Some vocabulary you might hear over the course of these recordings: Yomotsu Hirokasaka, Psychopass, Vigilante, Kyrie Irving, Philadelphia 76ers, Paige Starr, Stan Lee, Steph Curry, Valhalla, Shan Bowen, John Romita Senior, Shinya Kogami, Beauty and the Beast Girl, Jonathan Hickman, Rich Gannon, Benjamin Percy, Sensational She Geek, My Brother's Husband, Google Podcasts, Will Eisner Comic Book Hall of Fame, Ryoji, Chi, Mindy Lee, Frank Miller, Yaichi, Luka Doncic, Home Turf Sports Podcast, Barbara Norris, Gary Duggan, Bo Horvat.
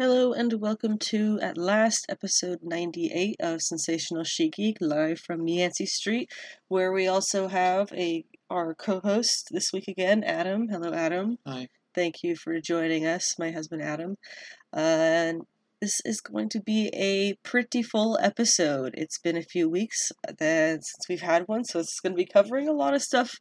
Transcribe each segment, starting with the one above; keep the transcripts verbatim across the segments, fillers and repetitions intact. Hello and welcome to, at last, episode ninety-eight of Sensational She Geek, live from Yancey Street, where we also have a our co-host this week again, Adam. Hello, Adam. Hi. Thank you for joining us, my husband, Adam. Uh, and this is going to be a pretty full episode. It's been a few weeks that, since we've had one, so it's going to be covering a lot of stuff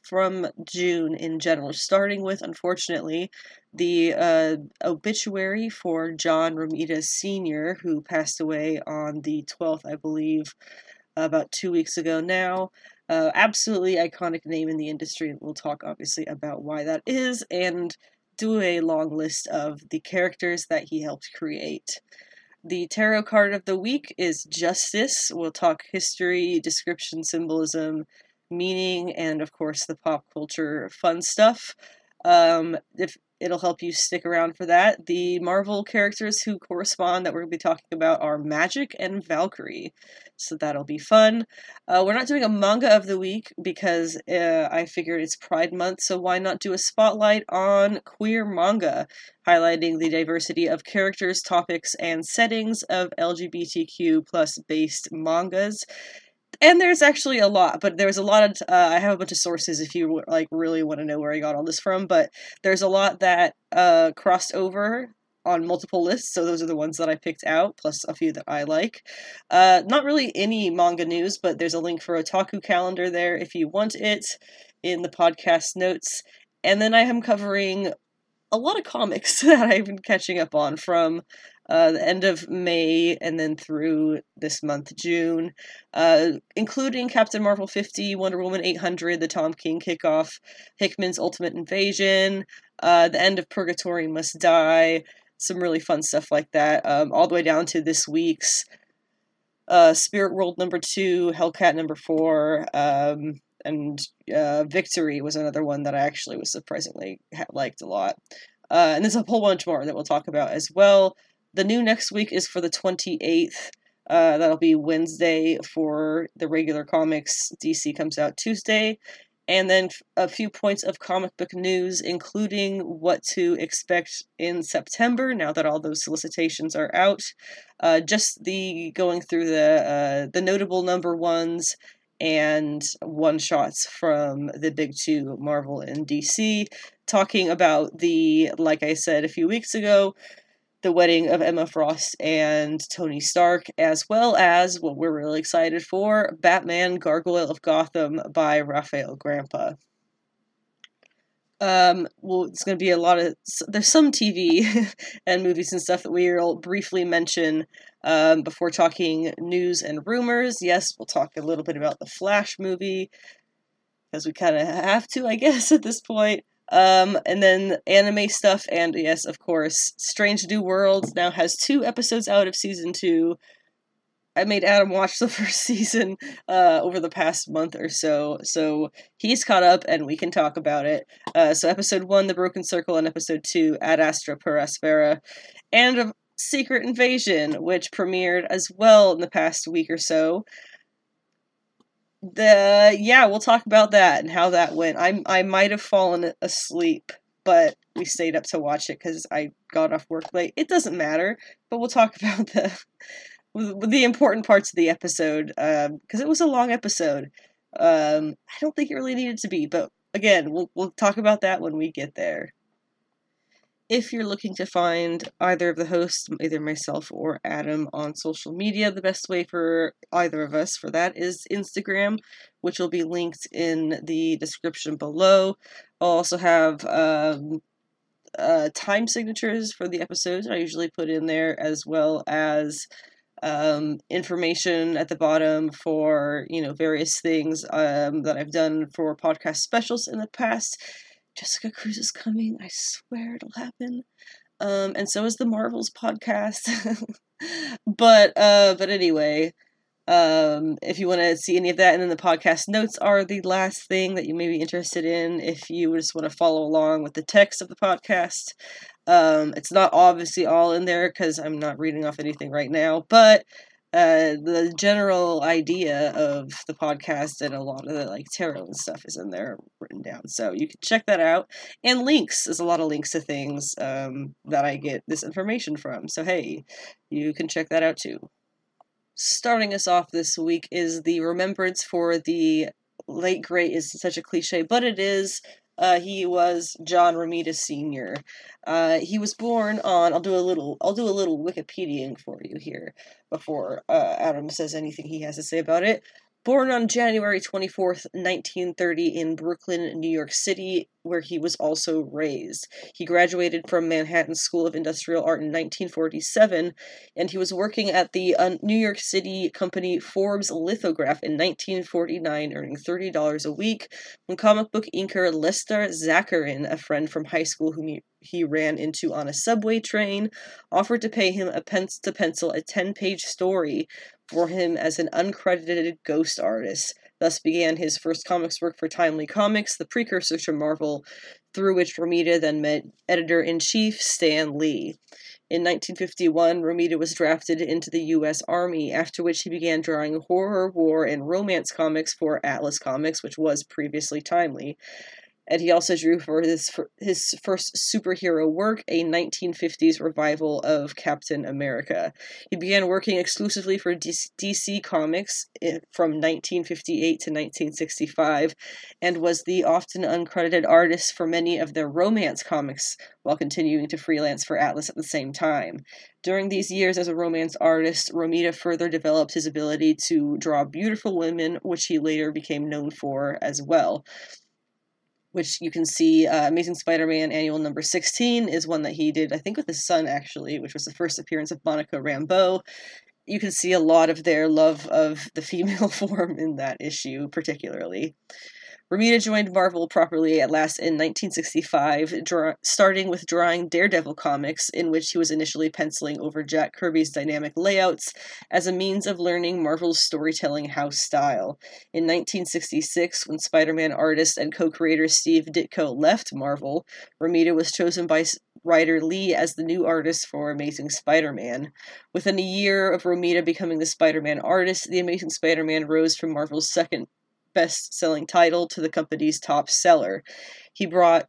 from June in general, starting with, unfortunately, the uh, obituary for John Romita, Senior, who passed away on the twelfth, I believe, about two weeks ago now. Uh, absolutely iconic name in the industry, and we'll talk, obviously, about why that is, and do a long list of the characters that he helped create. The tarot card of the week is Justice. We'll talk history, description, symbolism, meaning, and of course the pop culture fun stuff. Um, if it'll help you stick around for that. The Marvel characters who correspond that we're going to be talking about are Magik and Valkyrie, so that'll be fun. Uh, we're not doing a manga of the week because uh, I figured it's Pride Month, so why not do a spotlight on queer manga, highlighting the diversity of characters, topics, and settings of L G B T Q plus based mangas. And there's actually a lot, but there's a lot of, uh, I have a bunch of sources if you like really want to know where I got all this from, but there's a lot that uh, crossed over on multiple lists, so those are the ones that I picked out, plus a few that I like. Uh, not really any manga news, but there's a link for Otaku Calendar there if you want it in the podcast notes. And then I am covering a lot of comics that I've been catching up on from Uh, the end of May and then through this month, June, uh, including Captain Marvel fifty, Wonder Woman eight hundred, the Tom King kickoff, Hickman's Ultimate Invasion, uh, the end of Purgatory Must Die, some really fun stuff like that, um, all the way down to this week's uh, Spirit World number two, Hellcat number four, um, and uh, Victory was another one that I actually was surprisingly ha- liked a lot. Uh, and there's a whole bunch more that we'll talk about as well. The new next week is for the twenty-eighth. Uh, that'll be Wednesday for the regular comics. D C comes out Tuesday. And then f- a few points of comic book news, including what to expect in September, now that all those solicitations are out. Uh, just the going through the uh, the notable number ones and one-shots from the big two, Marvel and D C, talking about the, like I said a few weeks ago, the wedding of Emma Frost and Tony Stark, as well as what we're really excited for, Batman Gargoyle of Gotham by Raphael Grampa. Um, well, it's going to be a lot of, there's some T V and movies and stuff that we'll briefly mention um, before talking news and rumors. Yes, we'll talk a little bit about the Flash movie, because we kind of have to, I guess, at this point. Um, and then anime stuff, and yes, of course, Strange New Worlds now has two episodes out of season two. I made Adam watch the first season, uh, over the past month or so, so he's caught up and we can talk about it. Uh, so episode one, The Broken Circle, and episode two, Ad Astra Per Aspera, and of Secret Invasion, which premiered as well in the past week or so. The yeah, we'll talk about that and how that went. I I might have fallen asleep, but we stayed up to watch it because I got off work late. It doesn't matter, but we'll talk about the the important parts of the episode um, because it was a long episode. Um, I don't think it really needed to be, but again, we'll we'll talk about that when we get there. If you're looking to find either of the hosts, either myself or Adam, on social media, the best way for either of us for that is Instagram, which will be linked in the description below. I'll also have um, uh, time signatures for the episodes I usually put in there, as well as um, information at the bottom for, you know, various things um, that I've done for podcast specials in the past. Jessica Cruz is coming. I swear it'll happen. Um, and so is the Marvels podcast. but uh, but anyway, um, if you want to see any of that, and then the podcast notes are the last thing that you may be interested in if you just want to follow along with the text of the podcast. Um, it's not obviously all in there because I'm not reading off anything right now, but uh, the general idea of the podcast and a lot of the like tarot and stuff is in there written down. So you can check that out. And links. There's a lot of links to things um, that I get this information from. So hey, you can check that out too. Starting us off this week is the remembrance for the late great is such a cliche, but it is. Uh, he was John Romita, Senior Uh, he was born on. I'll do a little. I'll do a little Wikipediaing for you here before uh, Adam says anything he has to say about it. Born on January twenty-fourth, nineteen thirty in Brooklyn, New York City, where he was also raised. He graduated from Manhattan School of Industrial Art in nineteen forty-seven, and he was working at the uh, New York City company Forbes Lithograph in nineteen forty-nine, earning thirty dollars a week, when comic book inker Lester Zakarin, a friend from high school whom he he ran into on a subway train, offered to pay him a pence to pencil a ten-page story for him as an uncredited ghost artist. Thus began his first comics work for Timely Comics, the precursor to Marvel, through which Romita then met editor-in-chief Stan Lee. In nineteen fifty-one, Romita was drafted into the U S Army, after which he began drawing horror, war, and romance comics for Atlas Comics, which was previously Timely. And he also drew for his, for his first superhero work, a nineteen fifties revival of Captain America. He began working exclusively for D C Comics from nineteen fifty-eight to nineteen sixty-five, and was the often uncredited artist for many of their romance comics, while continuing to freelance for Atlas at the same time. During these years as a romance artist, Romita further developed his ability to draw beautiful women, which he later became known for as well. Which you can see, uh, Amazing Spider-Man Annual Number sixteen is one that he did, I think, with his son, actually, which was the first appearance of Monica Rambeau. You can see a lot of their love of the female form in that issue, particularly. Romita joined Marvel properly at last in nineteen sixty-five, draw- starting with drawing Daredevil comics, in which he was initially penciling over Jack Kirby's dynamic layouts as a means of learning Marvel's storytelling house style. In nineteen sixty-six, when Spider-Man artist and co-creator Steve Ditko left Marvel, Romita was chosen by writer Lee as the new artist for Amazing Spider-Man. Within a year of Romita becoming the Spider-Man artist, the Amazing Spider-Man rose from Marvel's second best-selling title to the company's top seller. He brought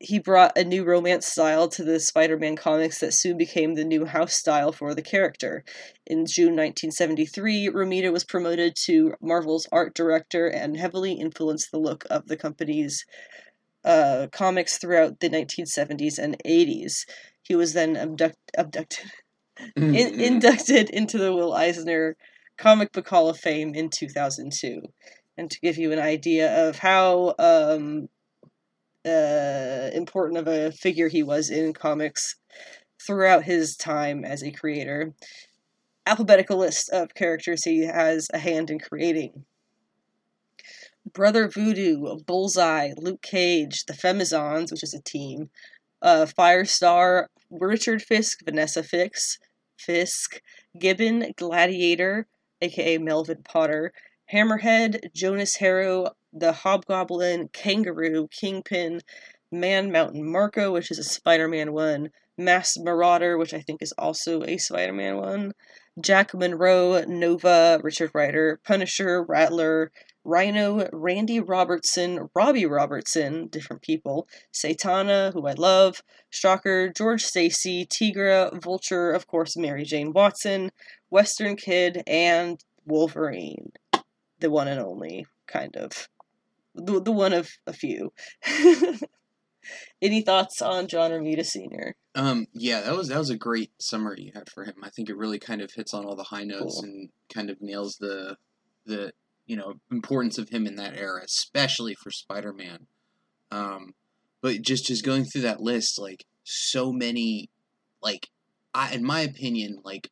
he brought a new romance style to the Spider-Man comics that soon became the new house style for the character. In June nineteen seventy-three, Romita was promoted to Marvel's art director and heavily influenced the look of the company's uh, comics throughout the nineteen seventies and eighties. He was then abduct- abducted, in- inducted into the Will Eisner Comic Book Hall of Fame in two thousand two. And to give you an idea of how um, uh, important of a figure he was in comics throughout his time as a creator, alphabetical list of characters he has a hand in creating. Brother Voodoo, Bullseye, Luke Cage, the Femizons, which is a team, uh, Firestar, Richard Fisk, Vanessa Fix, Fisk, Gibbon, Gladiator, aka Melvin Potter, Hammerhead, Jonas Harrow, the Hobgoblin, Kangaroo, Kingpin, Man Mountain Marco, which is a Spider-Man one, Masked Marauder, which I think is also a Spider-Man one, Jack Monroe, Nova, Richard Rider, Punisher, Rattler, Rhino, Randy Robertson, Robbie Robertson, different people, Satana, who I love, Shocker, George Stacy, Tigra, Vulture, of course, Mary Jane Watson, Western Kid, and Wolverine. The one and only, kind of. The, the one of a few. Any thoughts on John Romita Senior? Um, yeah, that was that was a great summary you had for him. I think it really kind of hits on all the high notes cool. and kind of nails the the you know importance of him in that era, especially for Spider-Man. Um, but just just going through that list, like so many, like I, in my opinion, like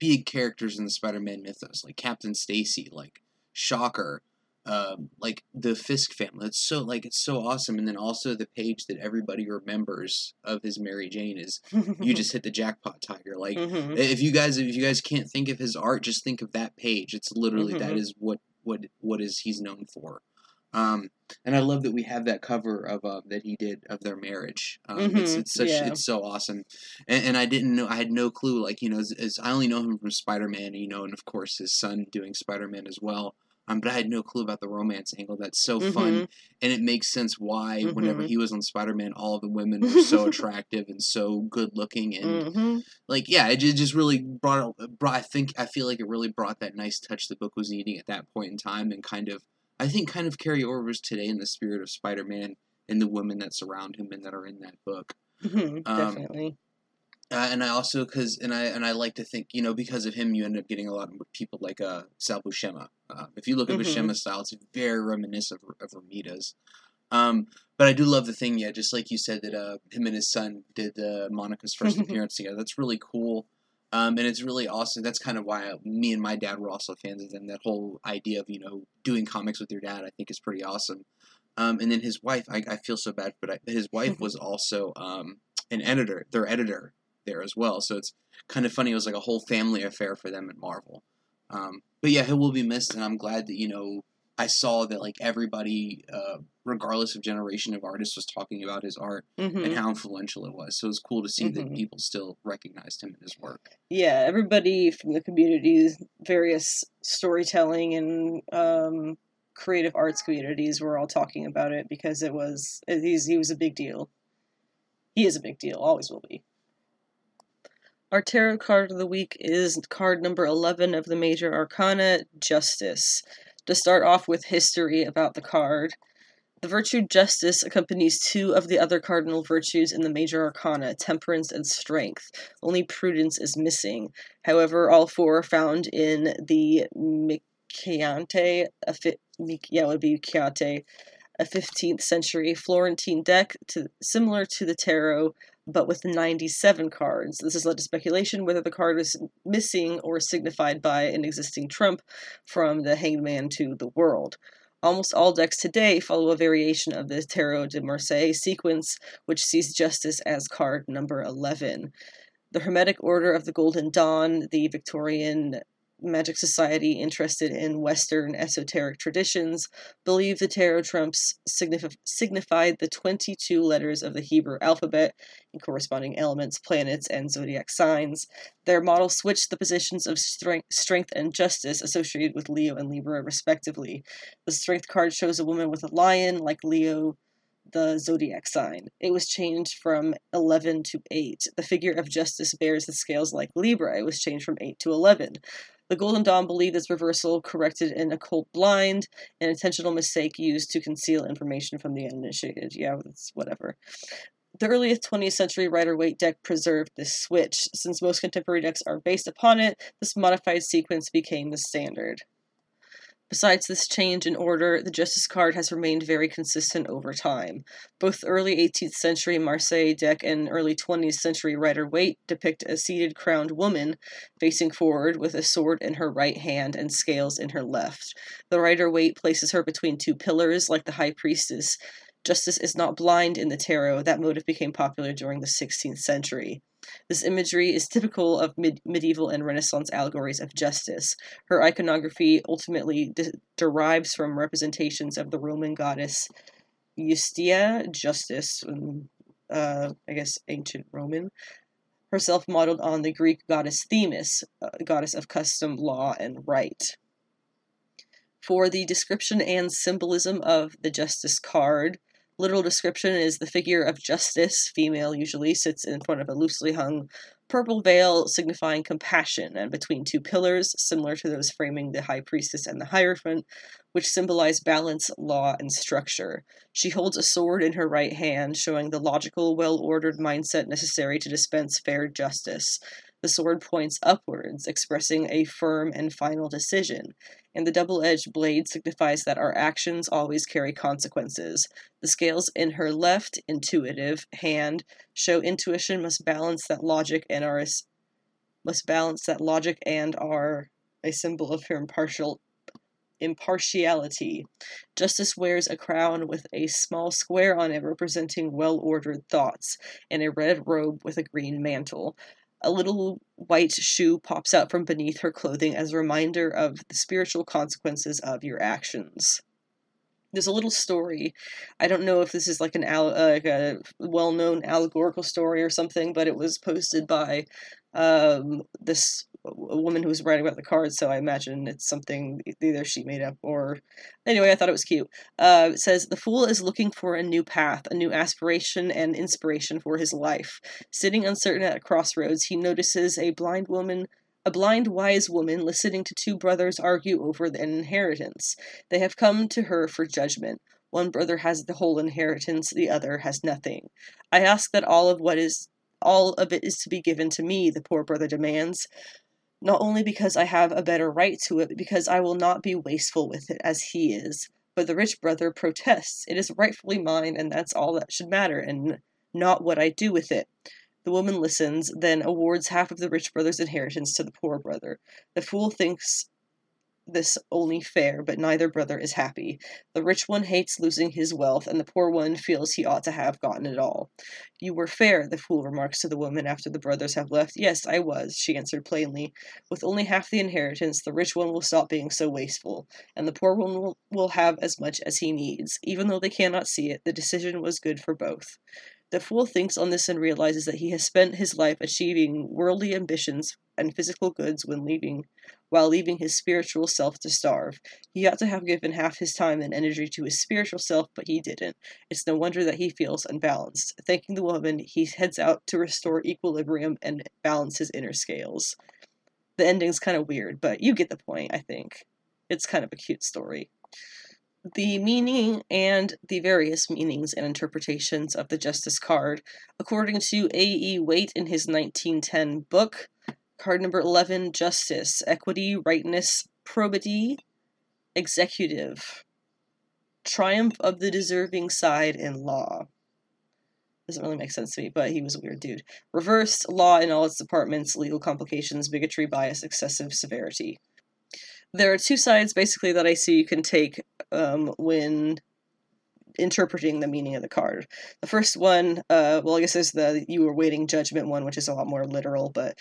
big characters in the Spider-Man mythos, like Captain Stacy, like Shocker, um, like the Fisk family. It's so like it's so awesome. And then also the page that everybody remembers of his Mary Jane is "You Just Hit the Jackpot, Tiger." Like mm-hmm. if you guys if you guys can't think of his art, just think of that page. It's literally mm-hmm. that is what what what is he's known for. Um, and I love that we have that cover of uh, that he did of their marriage. Um, mm-hmm. it's, it's such yeah. it's so awesome, and, and I didn't know I had no clue. Like you know, as, as I only know him from Spider-Man, you know, and of course his son doing Spider-Man as well. Um, but I had no clue about the romance angle. That's so mm-hmm. fun, and it makes sense why mm-hmm. whenever he was on Spider-Man, all the women were so attractive and so good-looking, and mm-hmm. like yeah, it just really brought brought. I think I feel like it really brought that nice touch the book was needing at that point in time, and kind of. I think kind of carry overs today in the spirit of Spider-Man and the women that surround him and that are in that book. Mm-hmm, um, definitely. Uh, and I also, cause, and I and I like to think, you know, because of him, you end up getting a lot of people like uh, Sal Buscema. Uh, if you look at mm-hmm. Buscema's style, it's very reminiscent of, of Romita's. Um, but I do love the thing, yeah, just like you said, that uh, him and his son did uh, Monica's first appearance together. That's really cool. Um, and it's really awesome. That's kind of why I, me and my dad were also fans of them. That whole idea of, you know, doing comics with your dad, I think is pretty awesome. Um, and then his wife, I, I feel so bad, but I, his wife was also um, an editor, their editor there as well. So it's kind of funny. It was like a whole family affair for them at Marvel. Um, but yeah, he will be missed. And I'm glad that, you know, I saw that like everybody, uh, regardless of generation of artists, was talking about his art mm-hmm. and how influential it was. So it was cool to see mm-hmm. that people still recognized him and his work. Yeah, everybody from the communities, various storytelling and um, creative arts communities were all talking about it because it was he's, he was a big deal. He is a big deal, always will be. Our tarot card of the week is card number eleven of the Major Arcana, Justice. To start off with history about the card, the virtue Justice accompanies two of the other cardinal virtues in the Major Arcana, Temperance and Strength. Only Prudence is missing. However, all four are found in the Michiante, a fi- yeah, it would be Michiante, a fifteenth century Florentine deck to, similar to the tarot, but with ninety-seven cards. This has led to speculation whether the card is missing or signified by an existing trump from the Hanged Man to the World. Almost all decks today follow a variation of the Tarot de Marseille sequence, which sees Justice as card number eleven. The Hermetic Order of the Golden Dawn, the Victorian Magic Society interested in Western esoteric traditions, believe the tarot trumps signif- signified the twenty-two letters of the Hebrew alphabet and corresponding elements, planets, and zodiac signs. Their model switched the positions of strength, strength and justice associated with Leo and Libra, respectively. The strength card shows a woman with a lion, like Leo, the zodiac sign. It was changed from eleven to eight. The figure of Justice bears the scales like Libra. It was changed from eight to eleven. The Golden Dawn believed this reversal corrected an occult blind, an intentional mistake used to conceal information from the uninitiated. Yeah, it's whatever. The earliest twentieth century Rider-Waite deck preserved this switch. Since most contemporary decks are based upon it, this modified sequence became the standard. Besides this change in order, the Justice card has remained very consistent over time. Both early eighteenth century Marseille deck and early twentieth century Rider-Waite depict a seated crowned woman facing forward with a sword in her right hand and scales in her left. The Rider-Waite places her between two pillars like the High Priestess. Justice is not blind in the tarot. That motif became popular during the sixteenth century. This imagery is typical of mid- medieval and Renaissance allegories of justice. Her iconography ultimately de- derives from representations of the Roman goddess Justitia, justice, uh, I guess ancient Roman, herself modeled on the Greek goddess Themis, uh, goddess of custom, law, and right. For the description and symbolism of the Justice card, literal description is the figure of Justice, female usually, sits in front of a loosely hung purple veil signifying compassion, and between two pillars, similar to those framing the High Priestess and the Hierophant, which symbolize balance, law, and structure. She holds a sword in her right hand, showing the logical, well-ordered mindset necessary to dispense fair justice. The sword points upwards, expressing a firm and final decision, and the double-edged blade signifies that our actions always carry consequences. The scales in her left, intuitive, hand show intuition must balance that logic and are must balance that logic and are a symbol of her impartial impartiality. Justice wears a crown with a small square on it representing well-ordered thoughts, and a red robe with a green mantle. A little white shoe pops out from beneath her clothing as a reminder of the spiritual consequences of your actions. there's a little story. I don't know if this is like an uh, like a well-known allegorical story or something, but it was posted by um, this a woman who was writing about the cards, so I imagine it's something either she made up or... Anyway, I thought it was cute. Uh, it says, "The fool is looking for a new path, a new aspiration and inspiration for his life. Sitting uncertain at a crossroads, he notices a blind woman... A blind, wise woman listening to two brothers argue over an inheritance. They have come to her for judgment. One brother has the whole inheritance, the other has nothing. I ask that all of what is, all of it is to be given to me, the poor brother demands, not only because I have a better right to it, but because I will not be wasteful with it as he is. But the rich brother protests. It is rightfully mine, and that's all that should matter, and not what I do with it. The woman listens, then awards half of the rich brother's inheritance to the poor brother. The fool thinks this only fair, but neither brother is happy. The rich one hates losing his wealth, and the poor one feels he ought to have gotten it all. You were fair, the fool remarks to the woman after the brothers have left. Yes, I was, she answered plainly. With only half the inheritance, the rich one will stop being so wasteful, and the poor one will, will have as much as he needs. Even though they cannot see it, the decision was good for both. The fool thinks on this and realizes that he has spent his life achieving worldly ambitions and physical goods when leaving, while leaving his spiritual self to starve. He ought to have given half his time and energy to his spiritual self, but he didn't. It's no wonder that he feels unbalanced. Thanking the woman, he heads out to restore equilibrium and balance his inner scales." The ending's kind of weird, but you get the point, I think. It's kind of a cute story. The meaning and the various meanings and interpretations of the Justice card. According to A E Waite in his nineteen ten book, card number eleven, Justice, equity, rightness, probity, executive, triumph of the deserving side in law. Doesn't really make sense to me, but he was a weird dude. Reversed, law in all its departments, legal complications, bigotry, bias, excessive severity. There are two sides, basically, that I see you can take um, when interpreting the meaning of the card. The first one, uh, well, I guess there's the you were waiting judgment one, which is a lot more literal, but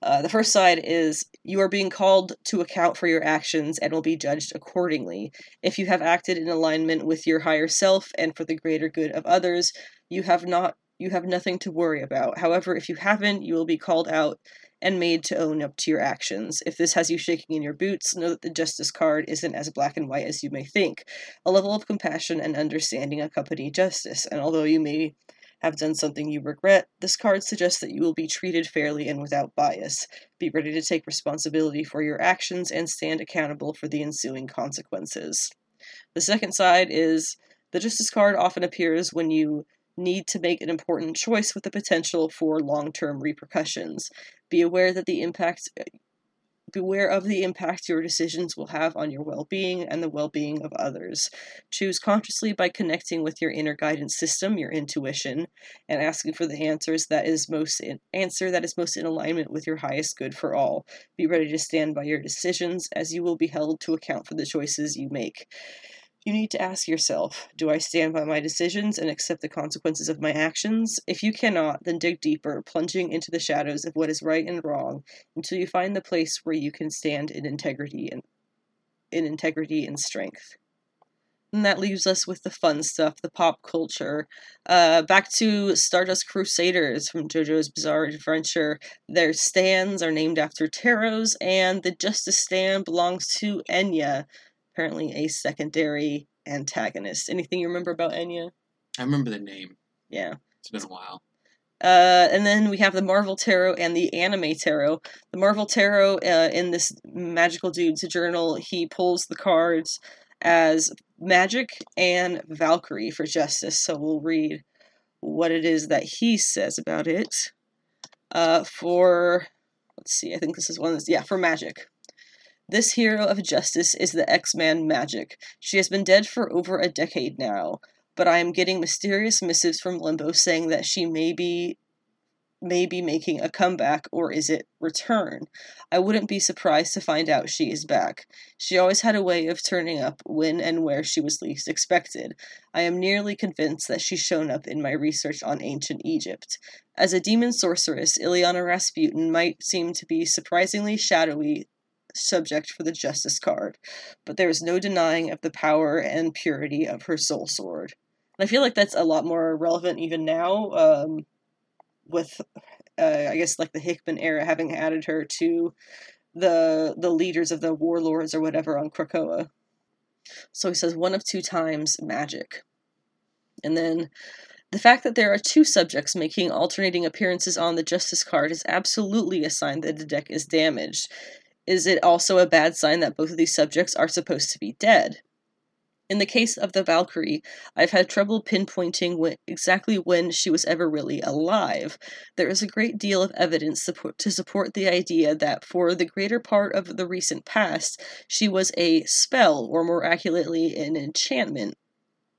uh, the first side is you are being called to account for your actions and will be judged accordingly. If you have acted in alignment with your higher self and for the greater good of others, you have not you have nothing to worry about. However, if you haven't, you will be called out and made to own up to your actions. If this has you shaking in your boots, know that the Justice card isn't as black and white as you may think. A level of compassion and understanding accompany justice, and although you may have done something you regret, this card suggests that you will be treated fairly and without bias. Be ready to take responsibility for your actions and stand accountable for the ensuing consequences. The second side is the Justice card often appears when you need to make an important choice with the potential for long-term repercussions. Be aware that the impact, beware of the impact your decisions will have on your well-being and the well-being of others. Choose consciously by connecting with your inner guidance system, your intuition, and asking for the answers that is most in, answer that is most in alignment with your highest good for all. Be ready to stand by your decisions, as you will be held to account for the choices you make. You need to ask yourself, do I stand by my decisions and accept the consequences of my actions? If you cannot, then dig deeper, plunging into the shadows of what is right and wrong until you find the place where you can stand in integrity and in integrity and strength. And that leaves us with the fun stuff, the pop culture. Uh, back to Stardust Crusaders from JoJo's Bizarre Adventure. Their stands are named after tarots, and the Justice stand belongs to Enya, apparently a secondary antagonist. Anything you remember about Enya? I remember the name. Yeah. It's been a while. Uh, and then we have the Marvel Tarot and the Anime Tarot. The Marvel Tarot, uh, in this magical dude's journal, he pulls the cards as Magik and Valkyrie for Justice. So we'll read what it is that he says about it. Uh, for, let's see, I think this is one that's, yeah, for Magik. This hero of justice is the X-Man Magik. She has been dead for over a decade now, but I am getting mysterious missives from Limbo saying that she may be, may be making a comeback, or is it return? I wouldn't be surprised to find out she is back. She always had a way of turning up when and where she was least expected. I am nearly convinced that she's shown up in my research on ancient Egypt. As a demon sorceress, Ileana Rasputin might seem to be surprisingly shadowy subject for the Justice card, but there is no denying of the power and purity of her soul sword. And I feel like that's a lot more relevant even now, um, with, uh, I guess, like the Hickman era having added her to the the leaders of the warlords or whatever on Krakoa. So he says one of two times magic. And then the fact that there are two subjects making alternating appearances on the Justice card is absolutely a sign that the deck is damaged. Is it also a bad sign that both of these subjects are supposed to be dead? In the case of the Valkyrie, I've had trouble pinpointing when, exactly when she was ever really alive. There is a great deal of evidence support, to support the idea that for the greater part of the recent past, she was a spell, or more accurately, an enchantment,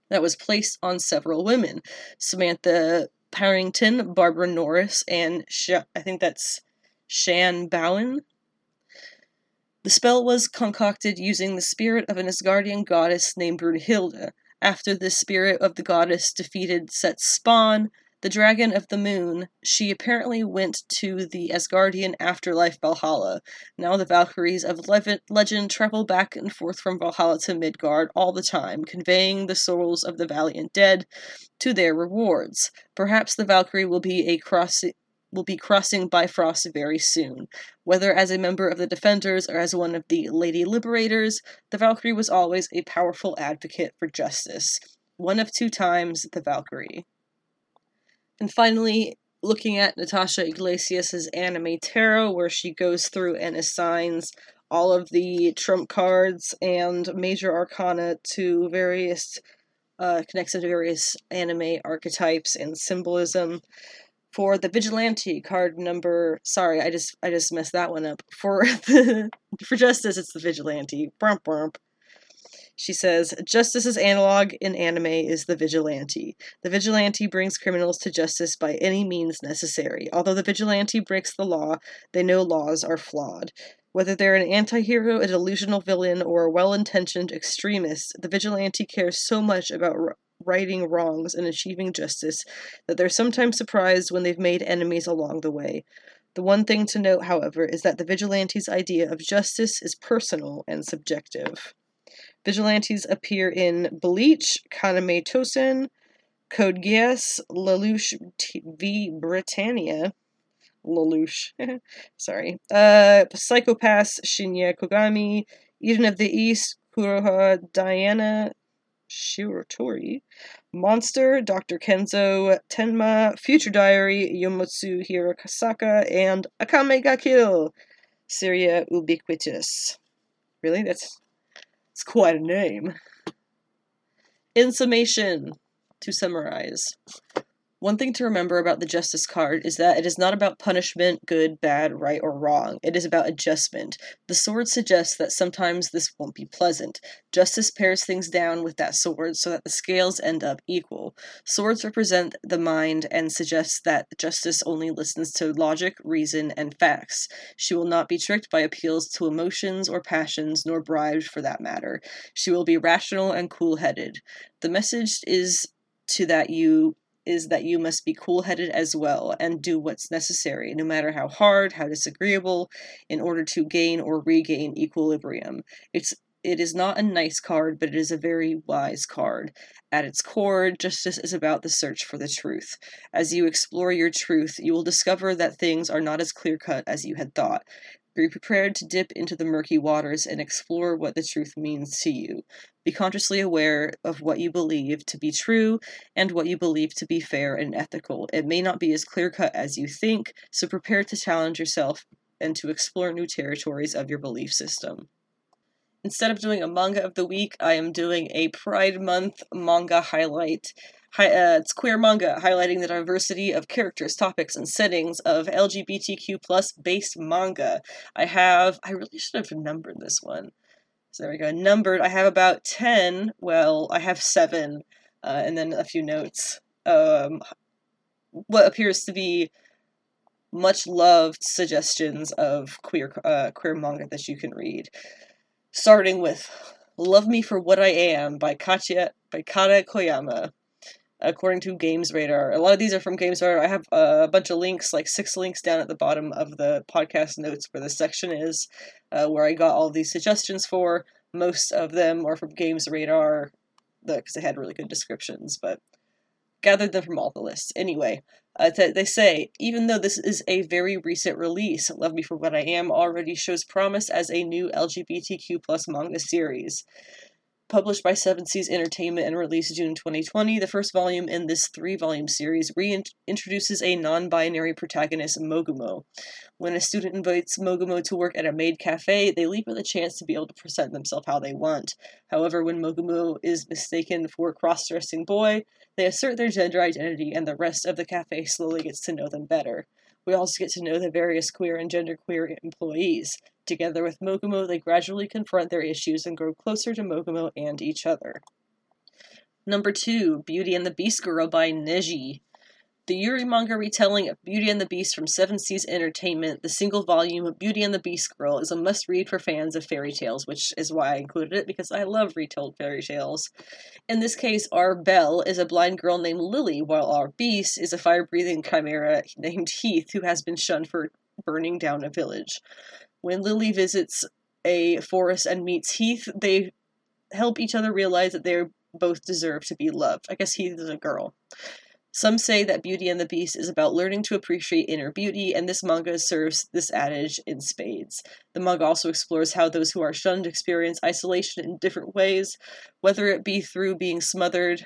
that was placed on several women. Samantha Parrington, Barbara Norris, and Sh- I think that's Shan Bowen. The spell was concocted using the spirit of an Asgardian goddess named Brunhilde. After the spirit of the goddess defeated Set's spawn, the dragon of the moon, she apparently went to the Asgardian afterlife Valhalla. Now the Valkyries of le- legend travel back and forth from Valhalla to Midgard all the time, conveying the souls of the valiant dead to their rewards. Perhaps the Valkyrie will be a cross... will be crossing Bifrost very soon. Whether as a member of the Defenders or as one of the Lady Liberators, the Valkyrie was always a powerful advocate for justice. One of two times, the Valkyrie. And finally, looking at Natasha Iglesias' Anime Tarot, where she goes through and assigns all of the trump cards and major arcana to various, uh, connects to various anime archetypes and symbolism. For the Vigilante card number, sorry, I just I just messed that one up. For the, for Justice, it's the Vigilante. Brump, brump. She says, Justice's analog in anime is the Vigilante. The Vigilante brings criminals to justice by any means necessary. Although the Vigilante breaks the law, they know laws are flawed. Whether they're an anti-hero, a delusional villain, or a well-intentioned extremist, the Vigilante cares so much about r- righting wrongs and achieving justice that they're sometimes surprised when they've made enemies along the way. The one thing to note, however, is that the Vigilante's idea of justice is personal and subjective. Vigilantes appear in Bleach, Kaname Tosen, Code Geass, Lelouch v. Britannia, Lelouch, sorry, uh, Psychopass, Shinya Kogami, Eden of the East, Kuroha, Diana Shiratori, Monster, Doctor Kenzo, Tenma, Future Diary, Yomotsu Hirokasaka, and Akame ga Kill, Syria Ubiquitous. Really? That's, that's quite a name. In summation, to summarize, one thing to remember about the Justice card is that it is not about punishment, good, bad, right, or wrong. It is about adjustment. The sword suggests that sometimes this won't be pleasant. Justice pairs things down with that sword so that the scales end up equal. Swords represent the mind and suggests that Justice only listens to logic, reason, and facts. She will not be tricked by appeals to emotions or passions, nor bribed for that matter. She will be rational and cool-headed. The message is to that you... is that you must be cool-headed as well and do what's necessary, no matter how hard, how disagreeable, in order to gain or regain equilibrium. It's it is not a nice card, but it is a very wise card. At its core, justice is about the search for the truth. As you explore your truth, you will discover that things are not as clear-cut as you had thought. Be prepared to dip into the murky waters and explore what the truth means to you. Be consciously aware of what you believe to be true and what you believe to be fair and ethical. It may not be as clear-cut as you think, so prepare to challenge yourself and to explore new territories of your belief system. Instead of doing a manga of the week, I am doing a Pride Month manga highlight. Hi, uh, it's queer manga, highlighting the diversity of characters, topics, and settings of L G B T Q plus based manga. I have, I really should have numbered this one. So there we go, numbered. I have about ten, well, I have seven, uh, and then a few notes. Um, what appears to be much loved suggestions of queer, uh, queer manga that you can read. Starting with Love Me For What I Am by, Katya, by Kata Koyama. according to Games Radar. A lot of these are from Games Radar. I have a bunch of links, like six links down at the bottom of the podcast notes where the section is, uh, where I got all these suggestions for. Most of them are from Games Radar, because they had really good descriptions, but gathered them from all the lists. Anyway, uh, th- they say, even though this is a very recent release, Love Me For What I Am already shows promise as a new L G B T Q plus manga series. Published by Seven Seas Entertainment and released June twenty twenty, the first volume in this three-volume series reintroduces a non-binary protagonist, Mogumo. When a student invites Mogumo to work at a maid cafe, they leave with a chance to be able to present themselves how they want. However, when Mogumo is mistaken for a cross-dressing boy, they assert their gender identity, and the rest of the cafe slowly gets to know them better. We also get to know the various queer and genderqueer employees. Together with Mogumo, they gradually confront their issues and grow closer to Mogumo and each other. Number two, Beauty and the Beast Girl by Neji. The Yuri manga retelling of Beauty and the Beast from Seven Seas Entertainment, the single volume of Beauty and the Beast Girl, is a must-read for fans of fairy tales, which is why I included it, because I love retold fairy tales. In this case, our Belle is a blind girl named Lily, while our Beast is a fire-breathing chimera named Heath, who has been shunned for burning down a village. When Lily visits a forest and meets Heath, they help each other realize that they both deserve to be loved. I guess Heath is a girl. Some say that Beauty and the Beast is about learning to appreciate inner beauty, and this manga serves this adage in spades. The manga also explores how those who are shunned experience isolation in different ways, whether it be through being smothered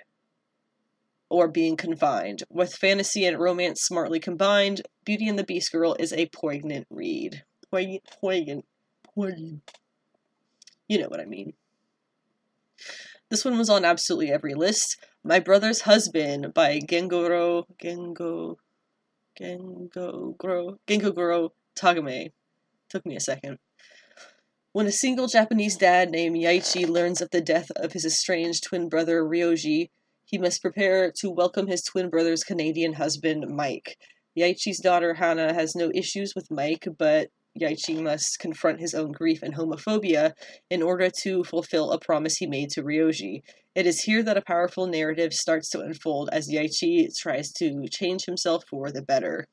or being confined. With fantasy and romance smartly combined, Beauty and the Beast Girl is a poignant read. Poignant, poignant, poignant. You know what I mean. This one was on absolutely every list. My Brother's Husband by Gengogoro, Gengo, Gengogoro, Gengogoro Tagame. Took me a second. When a single Japanese dad named Yaichi learns of the death of his estranged twin brother Ryoji, he must prepare to welcome his twin brother's Canadian husband, Mike. Yaichi's daughter Hana has no issues with Mike, but Yaichi must confront his own grief and homophobia in order to fulfill a promise he made to Ryoji. It is here that a powerful narrative starts to unfold as Yaichi tries to change himself for the better.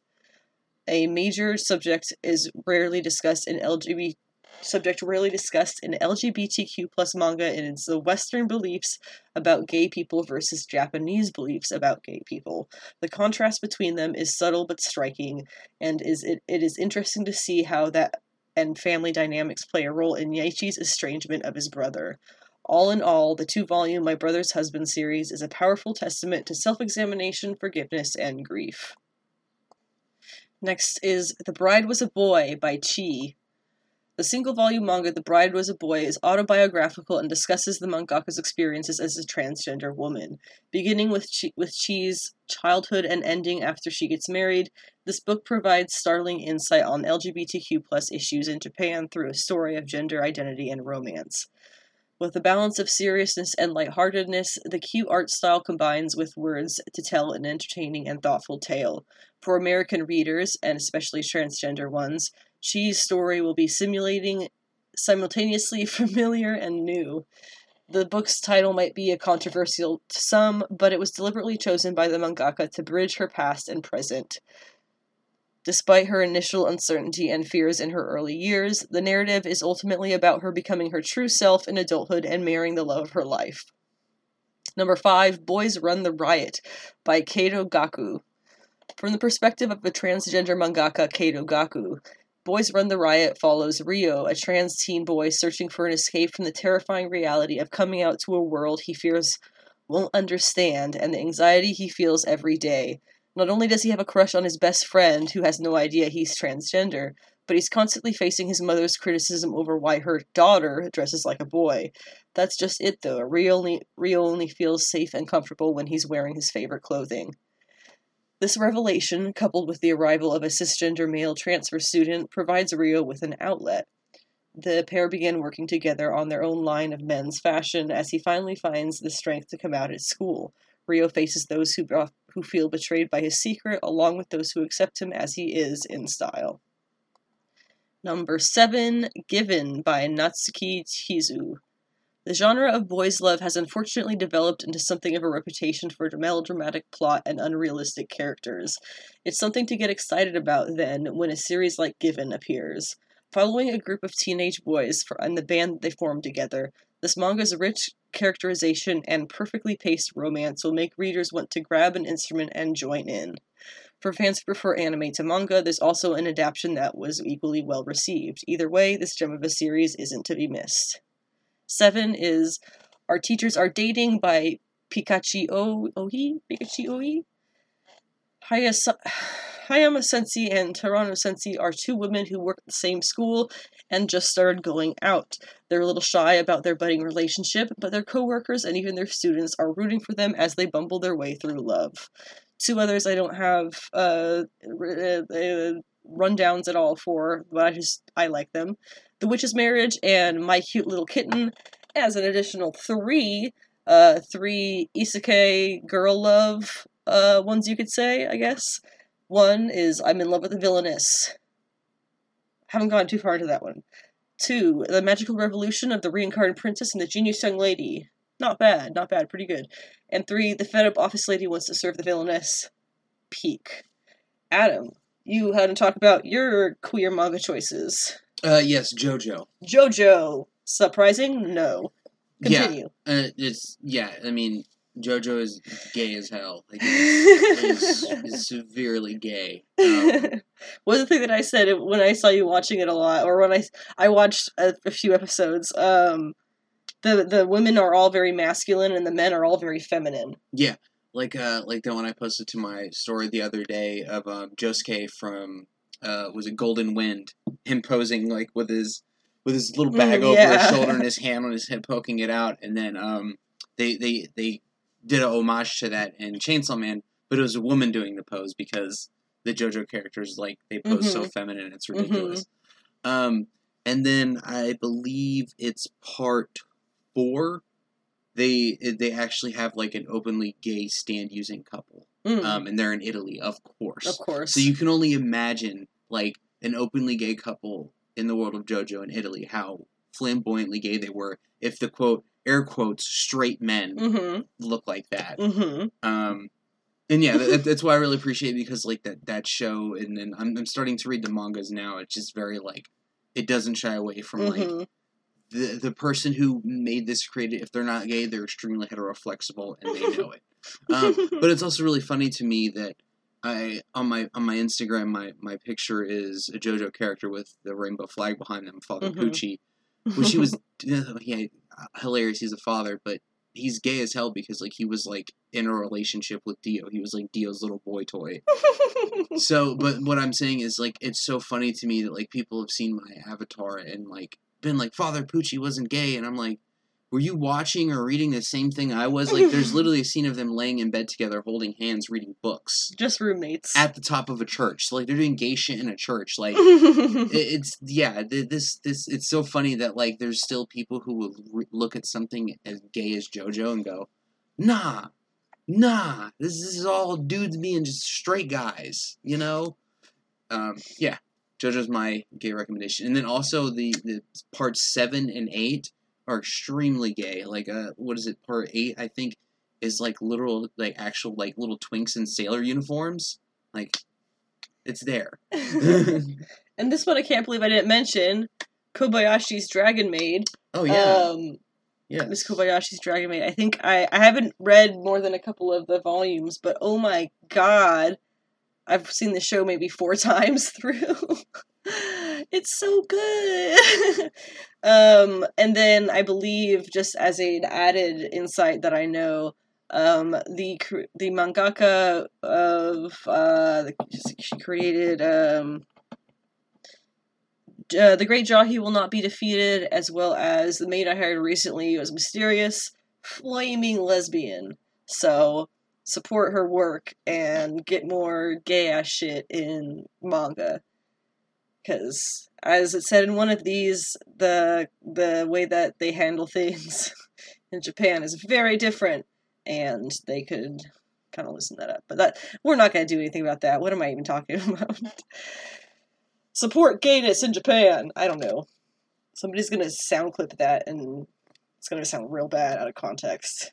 A major subject is rarely discussed in L G B T subject rarely discussed in L G B T Q plus manga, and it's the Western beliefs about gay people versus Japanese beliefs about gay people. The contrast between them is subtle but striking, and is it, it is interesting to see how that and family dynamics play a role in Yaichi's estrangement of his brother. All in all, the two-volume My Brother's Husband series is a powerful testament to self-examination, forgiveness, and grief. Next is The Bride Was a Boy by Chi. The single-volume manga The Bride Was a Boy is autobiographical and discusses the mangaka's experiences as a transgender woman. Beginning with Chi- with Chi's childhood and ending after she gets married, this book provides startling insight on L G B T Q plus issues in Japan through a story of gender identity and romance. With a balance of seriousness and lightheartedness, the cute art style combines with words to tell an entertaining and thoughtful tale. For American readers, and especially transgender ones, Chi's story will be simulating, simultaneously familiar and new. The book's title might be a controversial to some, but it was deliberately chosen by the mangaka to bridge her past and present. Despite her initial uncertainty and fears in her early years, the narrative is ultimately about her becoming her true self in adulthood and marrying the love of her life. Number five, Boys Run the Riot by Kato Gaku. From the perspective of the transgender mangaka Kato Gaku, Boys Run the Riot follows Ryo, a trans teen boy searching for an escape from the terrifying reality of coming out to a world he fears won't understand and the anxiety he feels every day. Not only does he have a crush on his best friend, who has no idea he's transgender, but he's constantly facing his mother's criticism over why her daughter dresses like a boy. That's just it, though. Ryo only, Ryo only feels safe and comfortable when he's wearing his favorite clothing. This revelation, coupled with the arrival of a cisgender male transfer student, provides Ryo with an outlet. The pair begin working together on their own line of men's fashion as he finally finds the strength to come out at school. Ryo faces those who, who feel betrayed by his secret, along with those who accept him as he is in style. Number seven, Given by Natsuki Chizu. The genre of boys' love has unfortunately developed into something of a reputation for melodramatic plot and unrealistic characters. It's something to get excited about, then, when a series like Given appears. Following a group of teenage boys and the band that they form together, this manga's rich characterization and perfectly paced romance will make readers want to grab an instrument and join in. For fans who prefer anime to manga, there's also an adaptation that was equally well received. Either way, this gem of a series isn't to be missed. Seven is Our Teachers Are Dating by Pikachu o- Ohi? Pikachu Ohi? Hayasa- Hayama Sensei and Tarano Sensei are two women who work at the same school and just started going out. They're a little shy about their budding relationship, but their coworkers and even their students are rooting for them as they bumble their way through love. Two others I don't have uh, uh, rundowns at all for, but I just, I like them. The Witch's Marriage and My Cute Little Kitten, as an additional three, uh, three isekai girl love uh, ones you could say, I guess. One is I'm in Love with the Villainess. Haven't gone too far into that one. Two, The Magical Revolution of the Reincarnated Princess and the Genius Young Lady. Not bad, not bad, pretty good. And three, the fed-up office lady wants to serve the villainess. Peak. Adam, you had to talk about your queer manga choices. Uh, yes, JoJo. JoJo. Surprising? No. Continue. Yeah, uh, it's, yeah, I mean, JoJo is gay as hell. Like, it's, it's, it's severely gay. Um, One of the things that I said when I saw you watching it a lot, or when I, I watched a, a few episodes, um... The the women are all very masculine and the men are all very feminine. Yeah, like uh, like the one I posted to my story the other day of um, Josuke from uh, was it Golden Wind, him posing like with his with his little bag mm, over yeah. his shoulder and his hand on his head poking it out, and then um they they they did a homage to that in Chainsaw Man, but it was a woman doing the pose because the JoJo characters like they pose mm-hmm. so feminine, it's ridiculous. Mm-hmm. Um, and then I believe it's part Four, they they actually have like an openly gay stand-using couple, mm. um, and they're in Italy, of course. Of course. So you can only imagine like an openly gay couple in the world of JoJo in Italy, how flamboyantly gay they were. If the quote air quotes straight men mm-hmm. look like that, mm-hmm. um, and yeah, that, that's why I really appreciate it because like that that show, and then I'm I'm starting to read the mangas now. It's just very like it doesn't shy away from mm-hmm. like. The the person who made this created, if they're not gay, they're extremely heteroflexible, and they know it. Um, but it's also really funny to me that I on my on my Instagram, my, my picture is a JoJo character with the rainbow flag behind them, Father mm-hmm. Pucci, which he was yeah, hilarious. He's a father, but he's gay as hell because like he was like in a relationship with Dio. He was like Dio's little boy toy. So, but what I'm saying is like it's so funny to me that like people have seen my avatar and like. Been like Father Pucci wasn't gay, and I'm like, were you watching or reading the same thing I was? Like, there's literally a scene of them laying in bed together, holding hands, reading books, just roommates at the top of a church. So, like, they're doing gay shit in a church. Like, it's yeah, this this it's so funny that like there's still people who will re- look at something as gay as JoJo and go, nah, nah, this, this is all dudes being just straight guys, you know? Um, yeah. JoJo's my gay recommendation. And then also the, the parts seven and eight are extremely gay. Like, uh, what is it? Part eight, I think, is like literal, like actual, like little twinks in sailor uniforms. Like, it's there. And this one I can't believe I didn't mention. Kobayashi's Dragon Maid. Oh, yeah. Um, yes. Miss Kobayashi's Dragon Maid. I think I, I haven't read more than a couple of the volumes, but oh my god. I've seen the show maybe four times through. It's so good. um, and then I believe, just as an added insight that I know, um, the the mangaka of uh, the, she created um, uh, The Great Jahi Will Not Be Defeated, as well as the maid I hired recently was mysterious, flaming lesbian. So. Support her work and get more gay ass shit in manga, because as it said in one of these, the the way that they handle things in Japan is very different, and they could kind of loosen that up. But that we're not going to do anything about that. What am I even talking about? Support gayness in Japan. I don't know. Somebody's going to sound clip that and It's going to sound real bad out of context.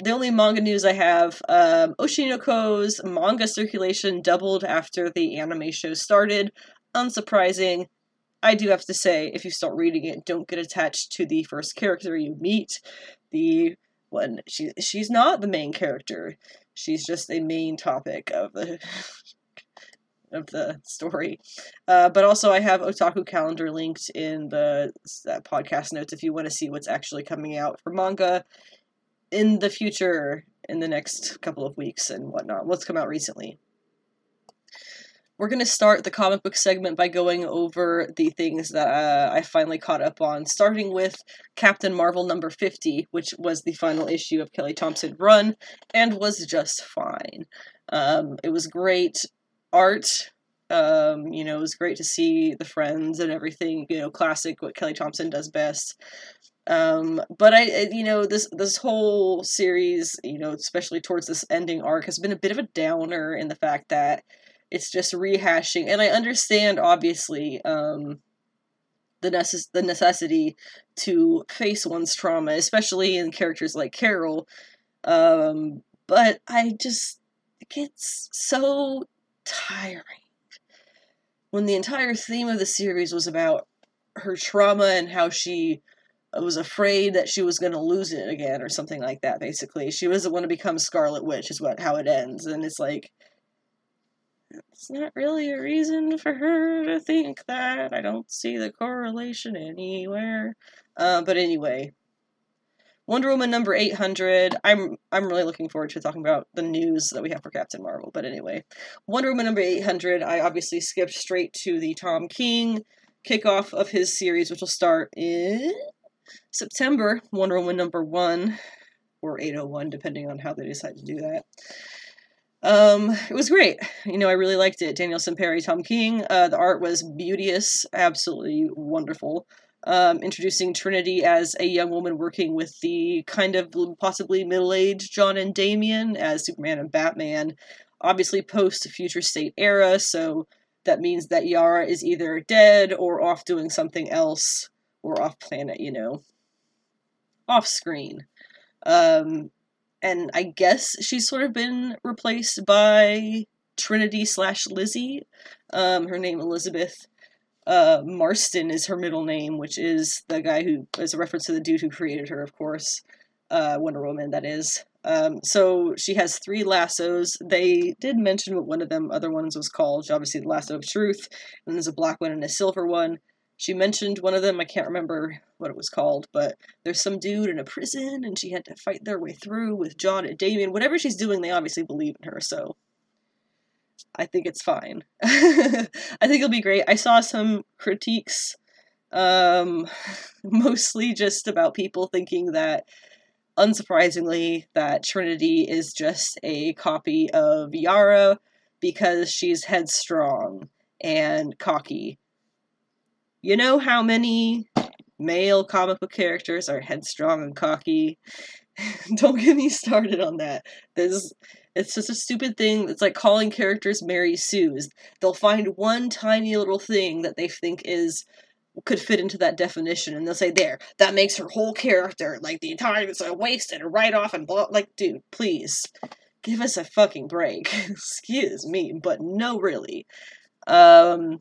The only manga news I have, um, Oshinoko's manga circulation doubled after the anime show started. Unsurprising. I do have to say, if you start reading it, don't get attached to the first character you meet. The one, she, she's not the main character. She's just the main topic of the of the story. Uh, but also I have Otaku Calendar linked in the uh, podcast notes if you want to see what's actually coming out for manga in the future, in the next couple of weeks and whatnot, what's come out recently. We're going to start the comic book segment by going over the things that uh, I finally caught up on, starting with Captain Marvel number fifty, which was the final issue of Kelly Thompson run, and was just fine. Um, it was great art, um, you know, it was great to see the friends and everything, you know, classic, what Kelly Thompson does best. Um, but I, I, you know, this, this whole series, you know, especially towards this ending arc, has been a bit of a downer in the fact that it's just rehashing. And I understand, obviously, um, the necess- the necessity to face one's trauma, especially in characters like Carol. Um, but I just, it gets so tiring when the entire theme of the series was about her trauma and how she was afraid that she was going to lose it again or something like that, basically. She was the one to become Scarlet Witch is what how it ends. And it's like, it's not really a reason for her to think that. I don't see the correlation anywhere. Uh, but anyway, Wonder Woman number eight hundred. I'm I'm really looking forward to talking about the news that we have for Captain Marvel. But anyway, Wonder Woman number eight hundred. I obviously skipped straight to the Tom King kickoff of his series, which will start in September. Wonder Woman number one or eight oh one, depending on how they decide to do that. Um, it was great. You know, I really liked it. Daniel Semperi, Tom King. Uh, the art was beauteous, absolutely wonderful. Um, introducing Trinity as a young woman working with the kind of possibly middle-aged John and Damian as Superman and Batman. Obviously post-Future State era, so that means that Yara is either dead or off doing something else or off-planet, you know. Off-screen. Um... And I guess she's sort of been replaced by Trinity slash Lizzie. Um, her name Elizabeth uh, Marston is her middle name, which is the guy who is a reference to the dude who created her, of course. Uh, Wonder Woman, that is. Um, so she has three lassos. They did mention what one of them other ones was called. She obviously the lasso of truth. And there's a black one and a silver one. She mentioned one of them, I can't remember what it was called, but there's some dude in a prison, and she had to fight their way through with John and Damien. Whatever she's doing, they obviously believe in her, so I think it's fine. I think it'll be great. I saw some critiques, um, mostly just about people thinking that, unsurprisingly, that Trinity is just a copy of Yara because she's headstrong and cocky. You know how many male comic book characters are headstrong and cocky? Don't get me started on that. This, it's just a stupid thing. It's like calling characters Mary Sues. They'll find one tiny little thing that they think is could fit into that definition, and they'll say, there, that makes her whole character, like, the entire, it's a waste and a write-off and blah, like, dude, please, give us a fucking break. Excuse me, but no, really. Um,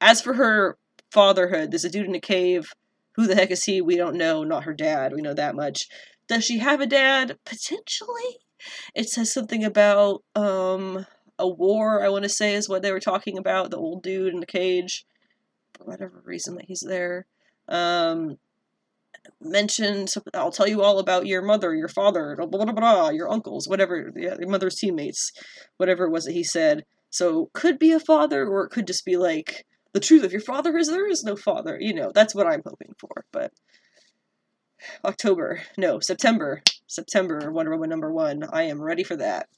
as for her fatherhood. There's a dude in a cave. Who the heck is he? We don't know. Not her dad. We know that much. Does she have a dad? Potentially. It says something about um, a war, I want to say, is what they were talking about. The old dude in the cage. For whatever reason that he's there. Um, mentioned, I'll tell you all about your mother, your father, blah, blah, blah, blah, your uncles, whatever, yeah, your mother's teammates, whatever it was that he said. So, could be a father, or it could just be like, the truth of your father is there is no father. You know, that's what I'm hoping for, but October, no, September, September, Wonder Woman number one. I am ready for that.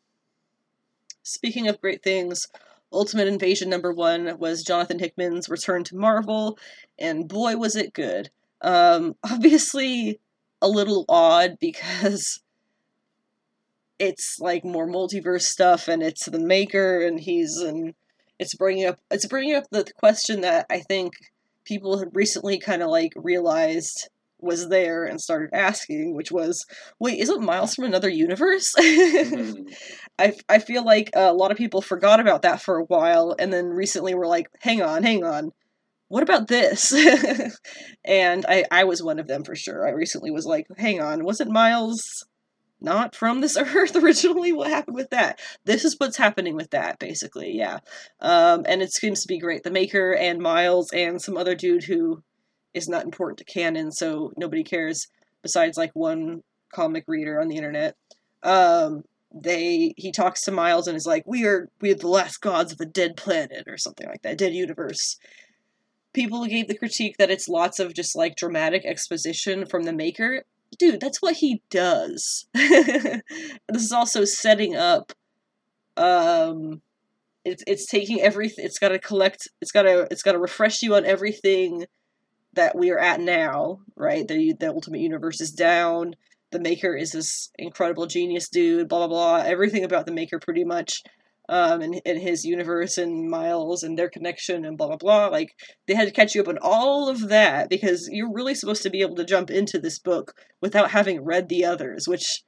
Speaking of great things, Ultimate Invasion number one was Jonathan Hickman's return to Marvel, and boy, was it good. Um, obviously a little odd because it's like more multiverse stuff, and it's the maker, and he's in... It's bringing up it's bringing up the question that I think people have recently kind of like realized was there and started asking, which was, wait, isn't Miles from another universe? Mm-hmm. I I feel like a lot of people forgot about that for a while, and then recently were like, hang on, hang on, what about this? And I, I was one of them for sure. I recently was like, hang on, wasn't Miles not from this Earth originally? What happened with that? This is what's happening with that, basically, yeah. Um, and it seems to be great. The Maker and Miles and some other dude who is not important to canon, so nobody cares besides, like, one comic reader on the internet. Um, they, he talks to Miles and is like, we are, we are the last gods of a dead planet, or something like that, dead universe. People gave the critique that it's lots of just, like, dramatic exposition from the Maker. Dude, that's what he does. This is also setting up, um, it's, it's taking everything, it's gotta collect, it's gotta, it's gotta refresh you on everything that we are at now, right? The, the Ultimate Universe is down, the Maker is this incredible genius dude, blah, blah, blah, everything about the Maker pretty much, um, and, and his universe and Miles and their connection and blah, blah, blah. Like, they had to catch you up on all of that because you're really supposed to be able to jump into this book without having read the others, which,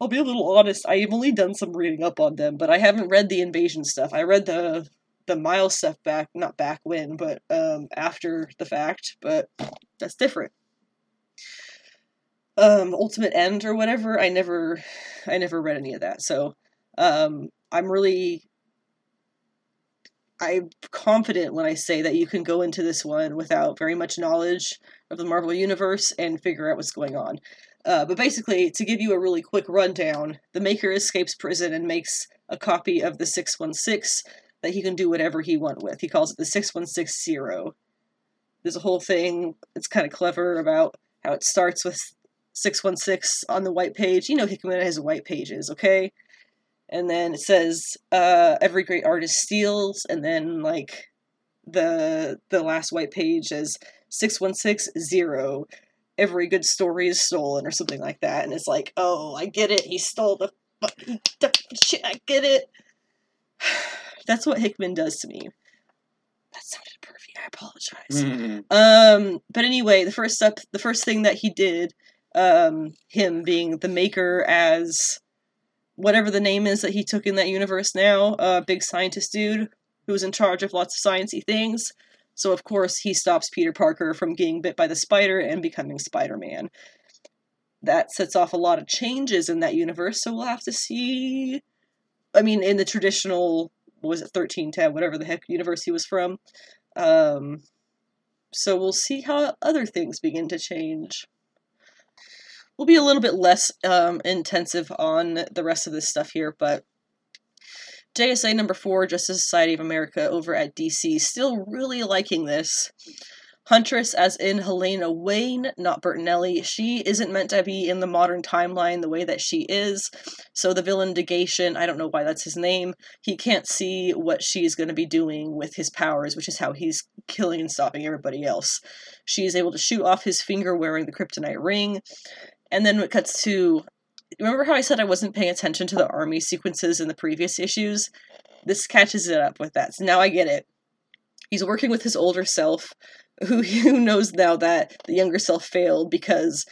I'll be a little honest, I've only done some reading up on them, but I haven't read the Invasion stuff. I read the the Miles stuff back, not back when, but um, after the fact, but that's different. Um, Ultimate End or whatever, I never, I never read any of that, so, um, I'm really, I'm confident when I say that you can go into this one without very much knowledge of the Marvel Universe and figure out what's going on. Uh, but basically, to give you a really quick rundown, the Maker escapes prison and makes a copy of the six one six that he can do whatever he wants with. He calls it the six one six zero. There's a whole thing, it's kind of clever about how it starts with six one six on the white page. You know Hickman has white pages, okay? And then it says, uh, every great artist steals, and then, like, the the last white page is six one six zero, every good story is stolen, or something like that, and it's like, oh, I get it, he stole the fucking shit, I get it. That's what Hickman does to me. That sounded pervy, I apologize. Mm-hmm. Um, but anyway, the first up, the first thing that he did, um, him being the Maker as whatever the name is that he took in that universe now, a uh, big scientist dude who's in charge of lots of sciencey things. So, of course, he stops Peter Parker from getting bit by the spider and becoming Spider-Man. That sets off a lot of changes in that universe, so we'll have to see. I mean, in the traditional, what was it, thirteen ten, whatever the heck universe he was from. Um, so we'll see how other things begin to change. We'll be a little bit less um, intensive on the rest of this stuff here, but J S A number four, Justice Society of America over at D C, still really liking this. Huntress, as in Helena Wayne, not Bertinelli, she isn't meant to be in the modern timeline the way that she is, so the villain Negation, I don't know why that's his name, he can't see what she's going to be doing with his powers, which is how he's killing and stopping everybody else. She is able to shoot off his finger wearing the kryptonite ring. And then it cuts to, remember how I said I wasn't paying attention to the army sequences in the previous issues? This catches it up with that. So now I get it. He's working with his older self, who, who knows now that the younger self failed because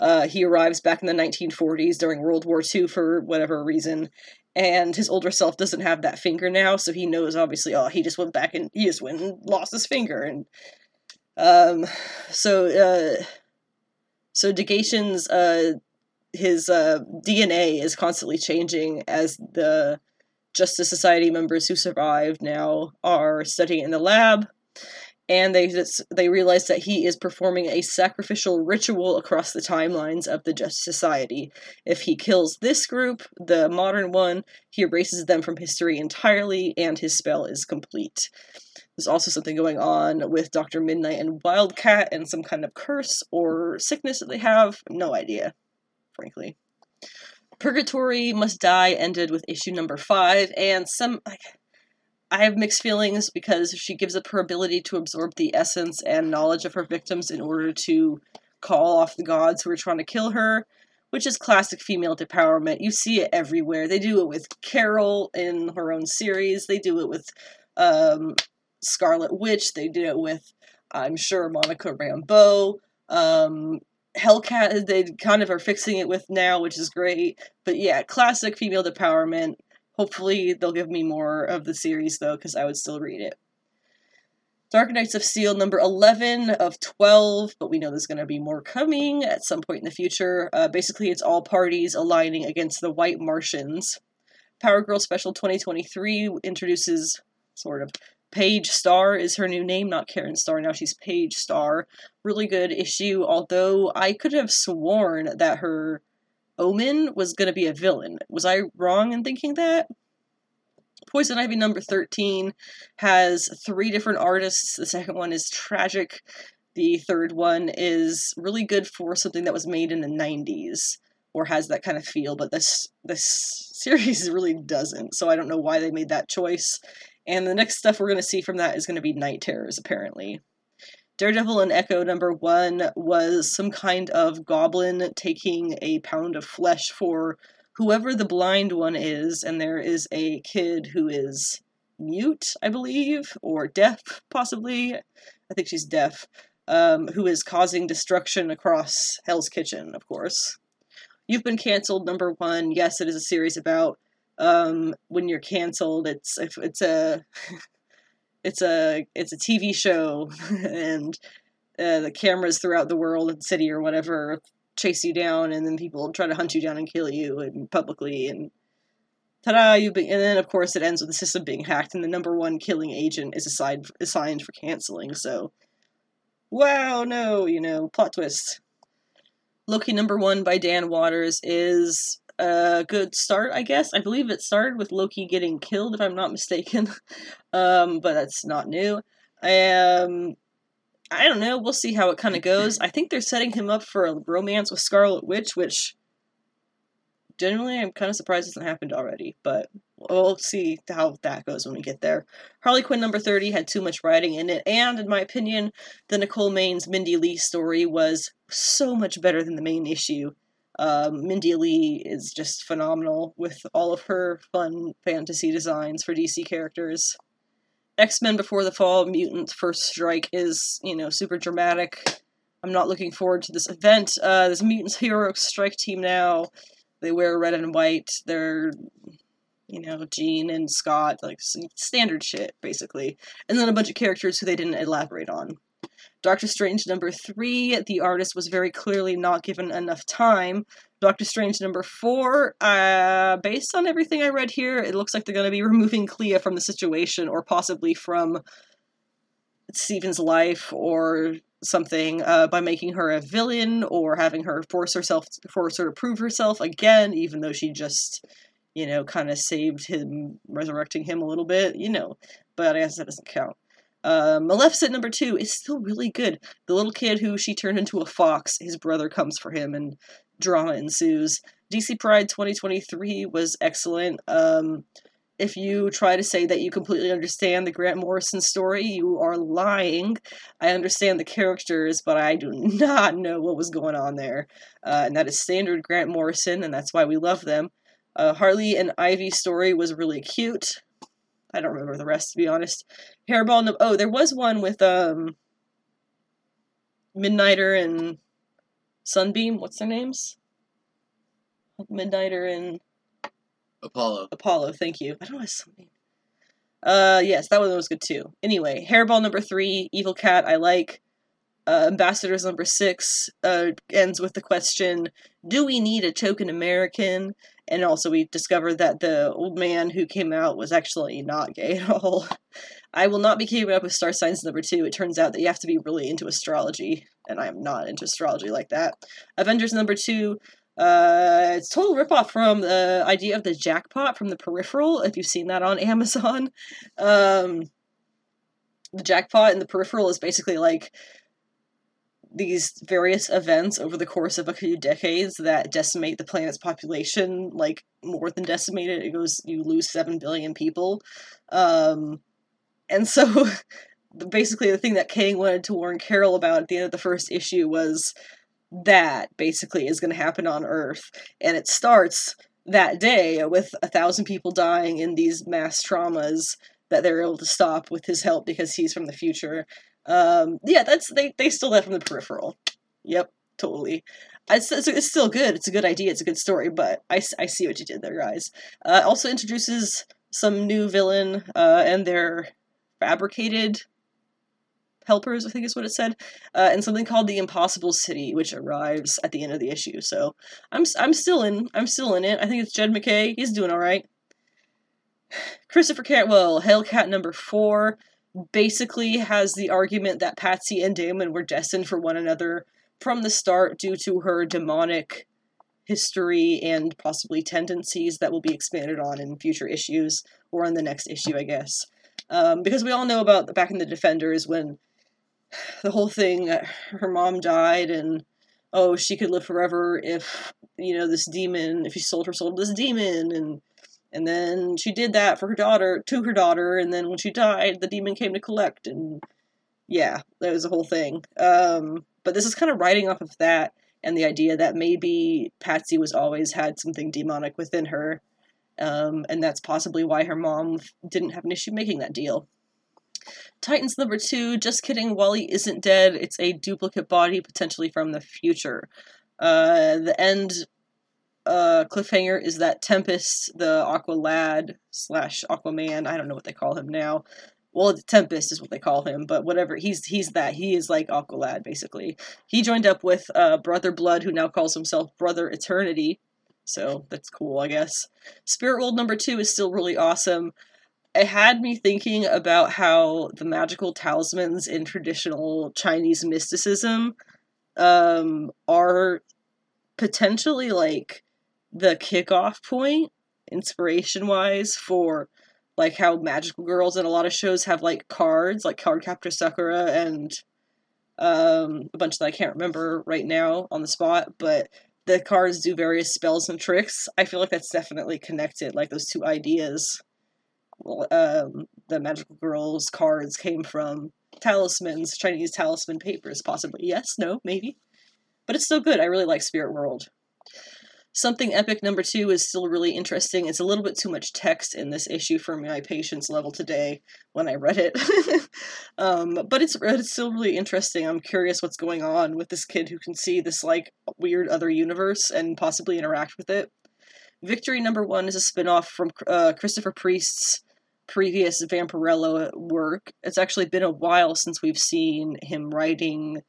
uh, he arrives back in the nineteen forties during World War Two for whatever reason. And his older self doesn't have that finger now, so he knows, obviously, oh, he just went back and he just went and lost his finger. And um, so... Uh, So Negation's, uh, his uh, D N A is constantly changing as the Justice Society members who survived now are studying in the lab, and they just, they realize that he is performing a sacrificial ritual across the timelines of the Justice Society. If he kills this group, the modern one, he erases them from history entirely, and his spell is complete. There's also something going on with Doctor Midnight and Wildcat and some kind of curse or sickness that they have. No idea, frankly. Purgatory Must Die ended with issue number five, and some... Like, I have mixed feelings because she gives up her ability to absorb the essence and knowledge of her victims in order to call off the gods who are trying to kill her, which is classic female empowerment. You see it everywhere. They do it with Carol in her own series. They do it with... Um, Scarlet Witch, they did it with, I'm sure, Monica Rambeau, um, Hellcat, they kind of are fixing it with now, which is great. But yeah, classic female empowerment. Hopefully they'll give me more of the series, though, because I would still read it. Dark Knights of Steel, number eleven of twelve, but we know there's going to be more coming at some point in the future. Uh, basically, it's all parties aligning against the White Martians. Power Girl Special twenty twenty-three introduces, sort of, Paige Starr is her new name, not Karen Starr, now she's Paige Starr. Really good issue, although I could have sworn that her Omen was going to be a villain. Was I wrong in thinking that? Poison Ivy number thirteen has three different artists. The second one is tragic. The third one is really good for something that was made in the nineties or has that kind of feel, but this this series really doesn't, so I don't know why they made that choice. And the next stuff we're going to see from that is going to be Night Terrors, apparently. Daredevil and Echo number one was some kind of goblin taking a pound of flesh for whoever the blind one is, and there is a kid who is mute, I believe, or deaf, possibly. I think she's deaf, um, who is causing destruction across Hell's Kitchen, of course. You've Been Cancelled, number one. Yes, it is a series about um, when you're cancelled. It's it's a it's a it's a T V show, and uh, the cameras throughout the world and city or whatever chase you down, and then people try to hunt you down and kill you and publicly, and ta-da, you've been, and then of course it ends with the system being hacked, and the number one killing agent is assigned, assigned for canceling, so wow, no, you know, plot twist. Loki number one by Dan Waters is a good start, I guess. I believe it started with Loki getting killed, if I'm not mistaken, um, but that's not new. Um... I don't know. We'll see how it kind of goes. I think they're setting him up for a romance with Scarlet Witch, which generally I'm kind of surprised hasn't happened already, but we'll see how that goes when we get there. Harley Quinn number thirty had too much writing in it, and in my opinion, the Nicole Maines Mindy Lee story was so much better than the main issue. Um, Mindy Lee is just phenomenal with all of her fun fantasy designs for D C characters. X-Men Before the Fall, Mutant First Strike is, you know, super dramatic. I'm not looking forward to this event. Uh, this Mutants Hero Strike team now, they wear red and white. They're, you know, Jean and Scott, like, standard shit, basically. And then a bunch of characters who they didn't elaborate on. Doctor Strange number three, the artist was very clearly not given enough time. Doctor Strange number four, uh, based on everything I read here, it looks like they're going to be removing Clea from the situation, or possibly from Stephen's life or something, uh, by making her a villain or having her force herself, force her to prove herself again, even though she just, you know, kind of saved him, resurrecting him a little bit, you know, but I guess that doesn't count. Uh, Maleficent number two is still really good. The little kid who she turned into a fox, his brother comes for him, and drama ensues. D C Pride twenty twenty-three was excellent. Um, if you try to say that you completely understand the Grant Morrison story, you are lying. I understand the characters, but I do not know what was going on there. Uh, and that is standard Grant Morrison, and that's why we love them. Uh, Harley and Ivy story was really cute. I don't remember the rest, to be honest. Hairball, no- oh, there was one with um, Midnighter and Sunbeam. What's their names? Midnighter and... Apollo. Apollo, thank you. I don't know why Sunbeam. Uh, yes, that one was good, too. Anyway, Hairball number three, Evil Cat, I like. Uh, Ambassadors number six uh, ends with the question, do we need a token American? And also we discovered that the old man who came out was actually not gay at all. I will not be keeping up with Star Signs number two. It turns out that you have to be really into astrology, and I am not into astrology like that. Avengers number two, uh, it's a total ripoff from the idea of the jackpot from The Peripheral, if you've seen that on Amazon. Um, the jackpot in The Peripheral is basically like these various events over the course of a few decades that decimate the planet's population, like, more than decimated. It goes, you lose seven billion people. Um, and so, basically, the thing that Kang wanted to warn Carol about at the end of the first issue was that, basically, is going to happen on Earth. And it starts that day with a thousand people dying in these mass traumas that they're able to stop with his help because he's from the future. Um, yeah, that's, they, they stole that from The Peripheral. Yep. totally. It's, it's still good. It's a good idea. It's a good story, but I, I see what you did there, guys. Uh, also introduces some new villain uh, and their fabricated helpers, I think is what it said, uh, and something called the Impossible City, which arrives at the end of the issue. So I'm I'm still in I'm still in it. I think it's Jed McKay. He's doing all right. Christopher Cantwell, Hellcat number four, basically has the argument that Patsy and Damon were destined for one another from the start due to her demonic history and possibly tendencies that will be expanded on in future issues, or in the next issue, I guess. Um, because we all know about the, back in the Defenders when the whole thing, her mom died and, oh, she could live forever if, you know, this demon, if she sold her soul to this demon, and And then she did that for her daughter, to her daughter, and then when she died, the demon came to collect, and yeah, that was the whole thing. Um, but this is kind of riding off of that, and the idea that maybe Patsy was always had something demonic within her, um, and that's possibly why her mom didn't have an issue making that deal. Titans number two, just kidding, Wally isn't dead, it's a duplicate body, potentially from the future. Uh, the end... Uh, cliffhanger is that Tempest, the Aqua Lad slash Aquaman, I don't know what they call him now. Well, Tempest is what they call him, but whatever, he's he's that. He is like Aqua Lad, basically. He joined up with uh, Brother Blood, who now calls himself Brother Eternity, so that's cool, I guess. Spirit World number two is still really awesome. It had me thinking about how the magical talismans in traditional Chinese mysticism um, are potentially, like, the kickoff point, inspiration-wise, for, like, how magical girls in a lot of shows have, like, cards, like Cardcaptor Sakura and um, a bunch that I can't remember right now on the spot, but the cards do various spells and tricks. I feel like that's definitely connected, like, those two ideas. Well, um, the magical girls' cards came from talismans, Chinese talisman papers, possibly. Yes, no, maybe. But it's still good. I really like Spirit World. Something Epic number two is still really interesting. It's a little bit too much text in this issue for my patience level today when I read it. um, but it's, it's still really interesting. I'm curious what's going on with this kid who can see this, like, weird other universe and possibly interact with it. Victory number one is a spinoff from uh, Christopher Priest's previous Vampirella work. It's actually been a while since we've seen him writing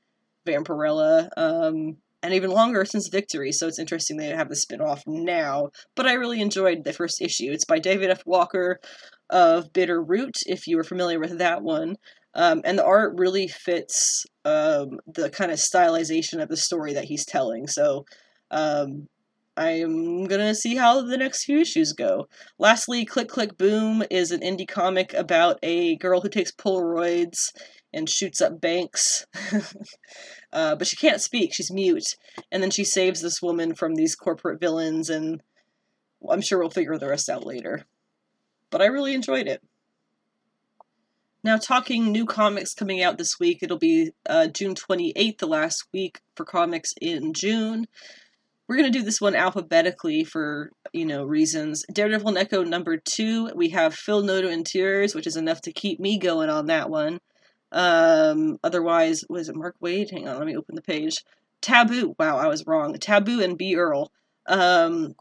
Vampirella, um... and even longer since Victory, so it's interesting they have the spin-off now. But I really enjoyed the first issue. It's by David F. Walker of Bitter Root, if you were familiar with that one. Um, and the art really fits um, the kind of stylization of the story that he's telling. So um, I'm going to see how the next few issues go. Lastly, Click Click Boom is an indie comic about a girl who takes Polaroids and shoots up banks, uh, but she can't speak, she's mute, and then she saves this woman from these corporate villains, and I'm sure we'll figure the rest out later. But I really enjoyed it. Now, talking new comics coming out this week, it'll be uh, June twenty-eighth, the last week for comics in June. We're going to do this one alphabetically for, you know, reasons. Daredevil Neko number two, we have Phil Noto in tears, which is enough to keep me going on that one. Um, otherwise, was it Mark Waid? Hang on, let me open the page. Taboo. Wow, I was wrong. Taboo and B. Earl. Um,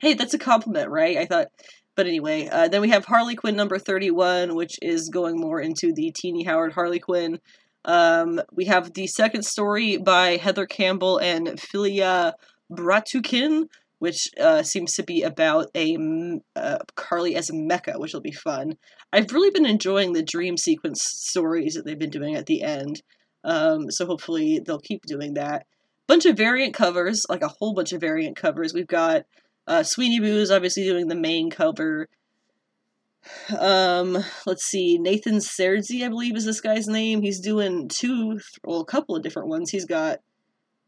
hey, that's a compliment, right? I thought, but anyway, uh, then we have Harley Quinn number thirty-one, which is going more into the Teenie Howard Harley Quinn. Um, we have the second story by Heather Campbell and Filia Bratukin, which uh, seems to be about a uh, Carly as a mecha, which will be fun. I've really been enjoying the dream sequence stories that they've been doing at the end, um, so hopefully they'll keep doing that. Bunch of variant covers, like a whole bunch of variant covers. We've got uh, Sweeney Boo's obviously doing the main cover. Um, let's see, Nathan Serzi, I believe is this guy's name. He's doing two, well, a couple of different ones. He's got,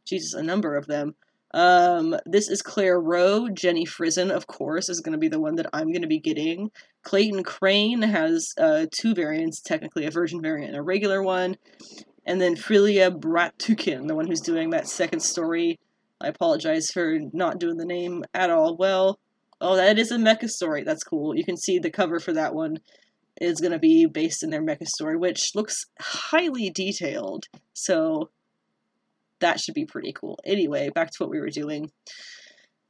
Jesus, a number of them. Um, this is Claire Rowe. Jenny Frizen, of course, is going to be the one that I'm going to be getting. Clayton Crane has uh, two variants, technically a virgin variant and a regular one. And then Filia Bratukin, the one who's doing that second story. I apologize for not doing the name at all. Well, oh, that is a mecha story. That's cool. You can see the cover for that one is going to be based in their mecha story, which looks highly detailed. So that should be pretty cool. Anyway, back to what we were doing.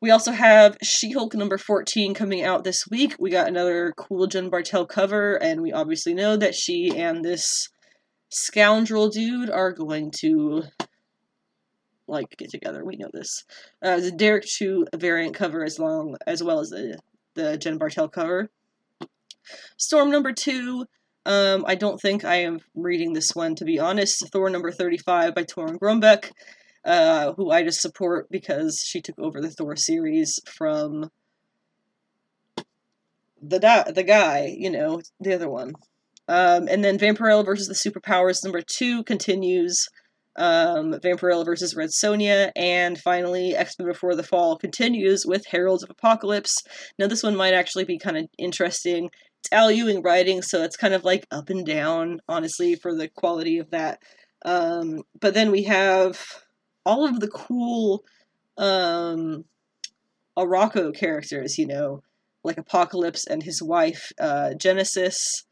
We also have She-Hulk number fourteen coming out this week. We got another cool Jen Bartel cover, and we obviously know that she and this scoundrel dude are going to, like, get together. We know this. Uh, the Derek Chu variant cover as long as well as the, the Jen Bartel cover. Storm number two. Um, I don't think I am reading this one, to be honest. Thor number thirty-five by Torun Grombeck, uh, who I just support because she took over the Thor series from the di- the guy, you know, the other one. Um, and then Vampirella versus the Superpowers number two continues. Um, Vampirella versus Red Sonja, and finally X-Men Before the Fall continues with Heralds of Apocalypse. Now this one might actually be kind of interesting. It's Al Ewing writing, so it's kind of like up and down, honestly, for the quality of that. Um, but then we have all of the cool um, Arako characters, you know, like Apocalypse and his wife, uh, Genesis,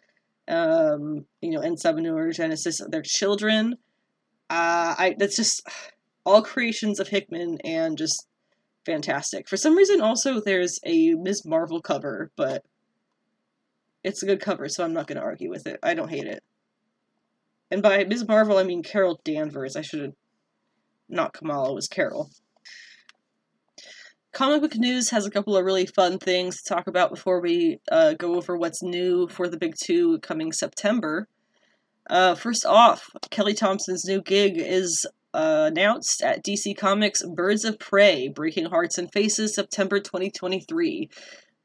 um, you know, N seven Genesis, their children. Uh, I that's just all creations of Hickman and just fantastic. For some reason, also, there's a Miz Marvel cover, but it's a good cover, so I'm not going to argue with it. I don't hate it. And by Miz Marvel, I mean Carol Danvers. I should have... Not Kamala, it was Carol. Comic Book News has a couple of really fun things to talk about before we uh, go over what's new for the Big Two coming September. Uh, first off, Kelly Thompson's new gig is uh, announced at D C Comics Birds of Prey, Breaking Hearts and Faces, September twenty twenty-three.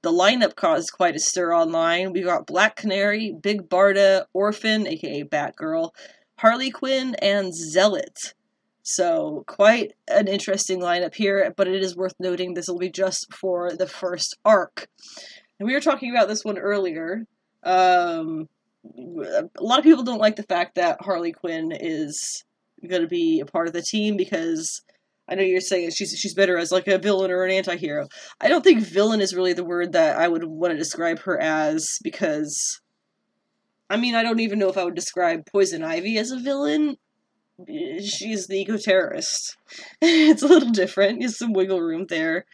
The lineup caused quite a stir online. We got Black Canary, Big Barda, Orphan, aka Batgirl, Harley Quinn, and Zealot. So, quite an interesting lineup here, but it is worth noting this will be just for the first arc. And we were talking about this one earlier. Um... A lot of people don't like the fact that Harley Quinn is going to be a part of the team because I know you're saying she's she's better as like a villain or an anti-hero. I don't think villain is really the word that I would want to describe her as because, I mean, I don't even know if I would describe Poison Ivy as a villain. She's the eco-terrorist. It's a little different. There's some wiggle room there.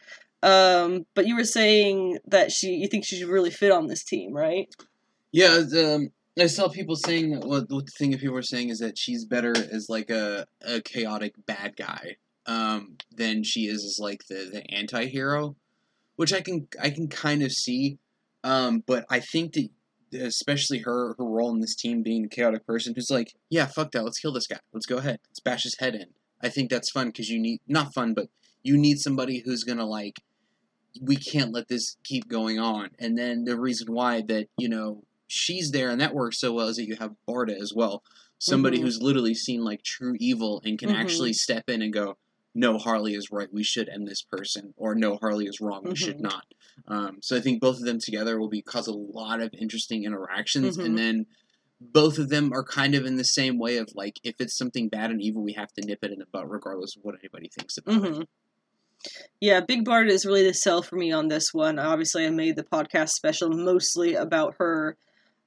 Um, but you were saying that she you think she should really fit on this team, right? Yeah, um, I saw people saying, well, the thing that people were saying is that she's better as, like, a, a chaotic bad guy um, than she is as, like, the, the anti-hero, which I can I can kind of see, um, but I think that, especially her, her role in this team being the chaotic person, who's like, yeah, fuck that, let's kill this guy, let's go ahead, let's bash his head in. I think that's fun, because you need, not fun, but you need somebody who's gonna, like, we can't let this keep going on, and then the reason why that, you know, she's there, and that works so well is that you have Barda as well. Somebody mm-hmm. who's literally seen, like, true evil and can mm-hmm. actually step in and go, no, Harley is right, we should end this person, or no, Harley is wrong, we mm-hmm. should not. Um, so I think both of them together will be cause a lot of interesting interactions, mm-hmm. and then both of them are kind of in the same way of, like, if it's something bad and evil, we have to nip it in the butt, regardless of what anybody thinks about mm-hmm. it. Yeah, Big Barda is really the sell for me on this one. Obviously, I made the podcast special mostly about her.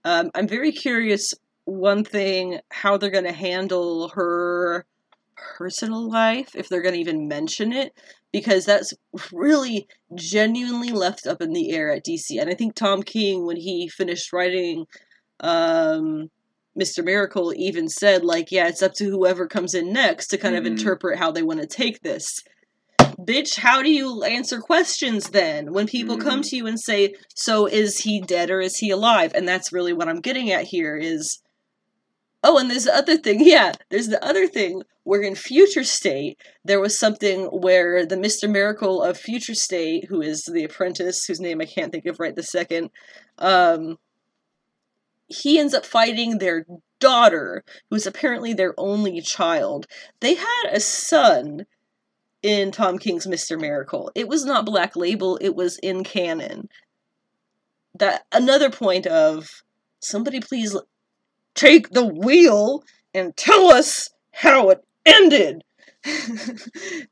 Um, I'm very curious, one thing, how they're going to handle her personal life, if they're going to even mention it, because that's really genuinely left up in the air at D C. And I think Tom King, when he finished writing um, Mister Miracle, even said, like, yeah, it's up to whoever comes in next to kind mm-hmm. of interpret how they want to take this. Bitch, how do you answer questions then when people mm. come to you and say, so is he dead or is he alive? And that's really what I'm getting at here is, oh, and there's the other thing. Yeah, there's the other thing where in Future State, there was something where the Mister Miracle of Future State, who is the apprentice, whose name I can't think of right this second, um, he ends up fighting their daughter, who's apparently their only child. They had a son in Tom King's Mister Miracle. It was not Black Label, it was in canon. That another point of, somebody please take the wheel and tell us how it ended!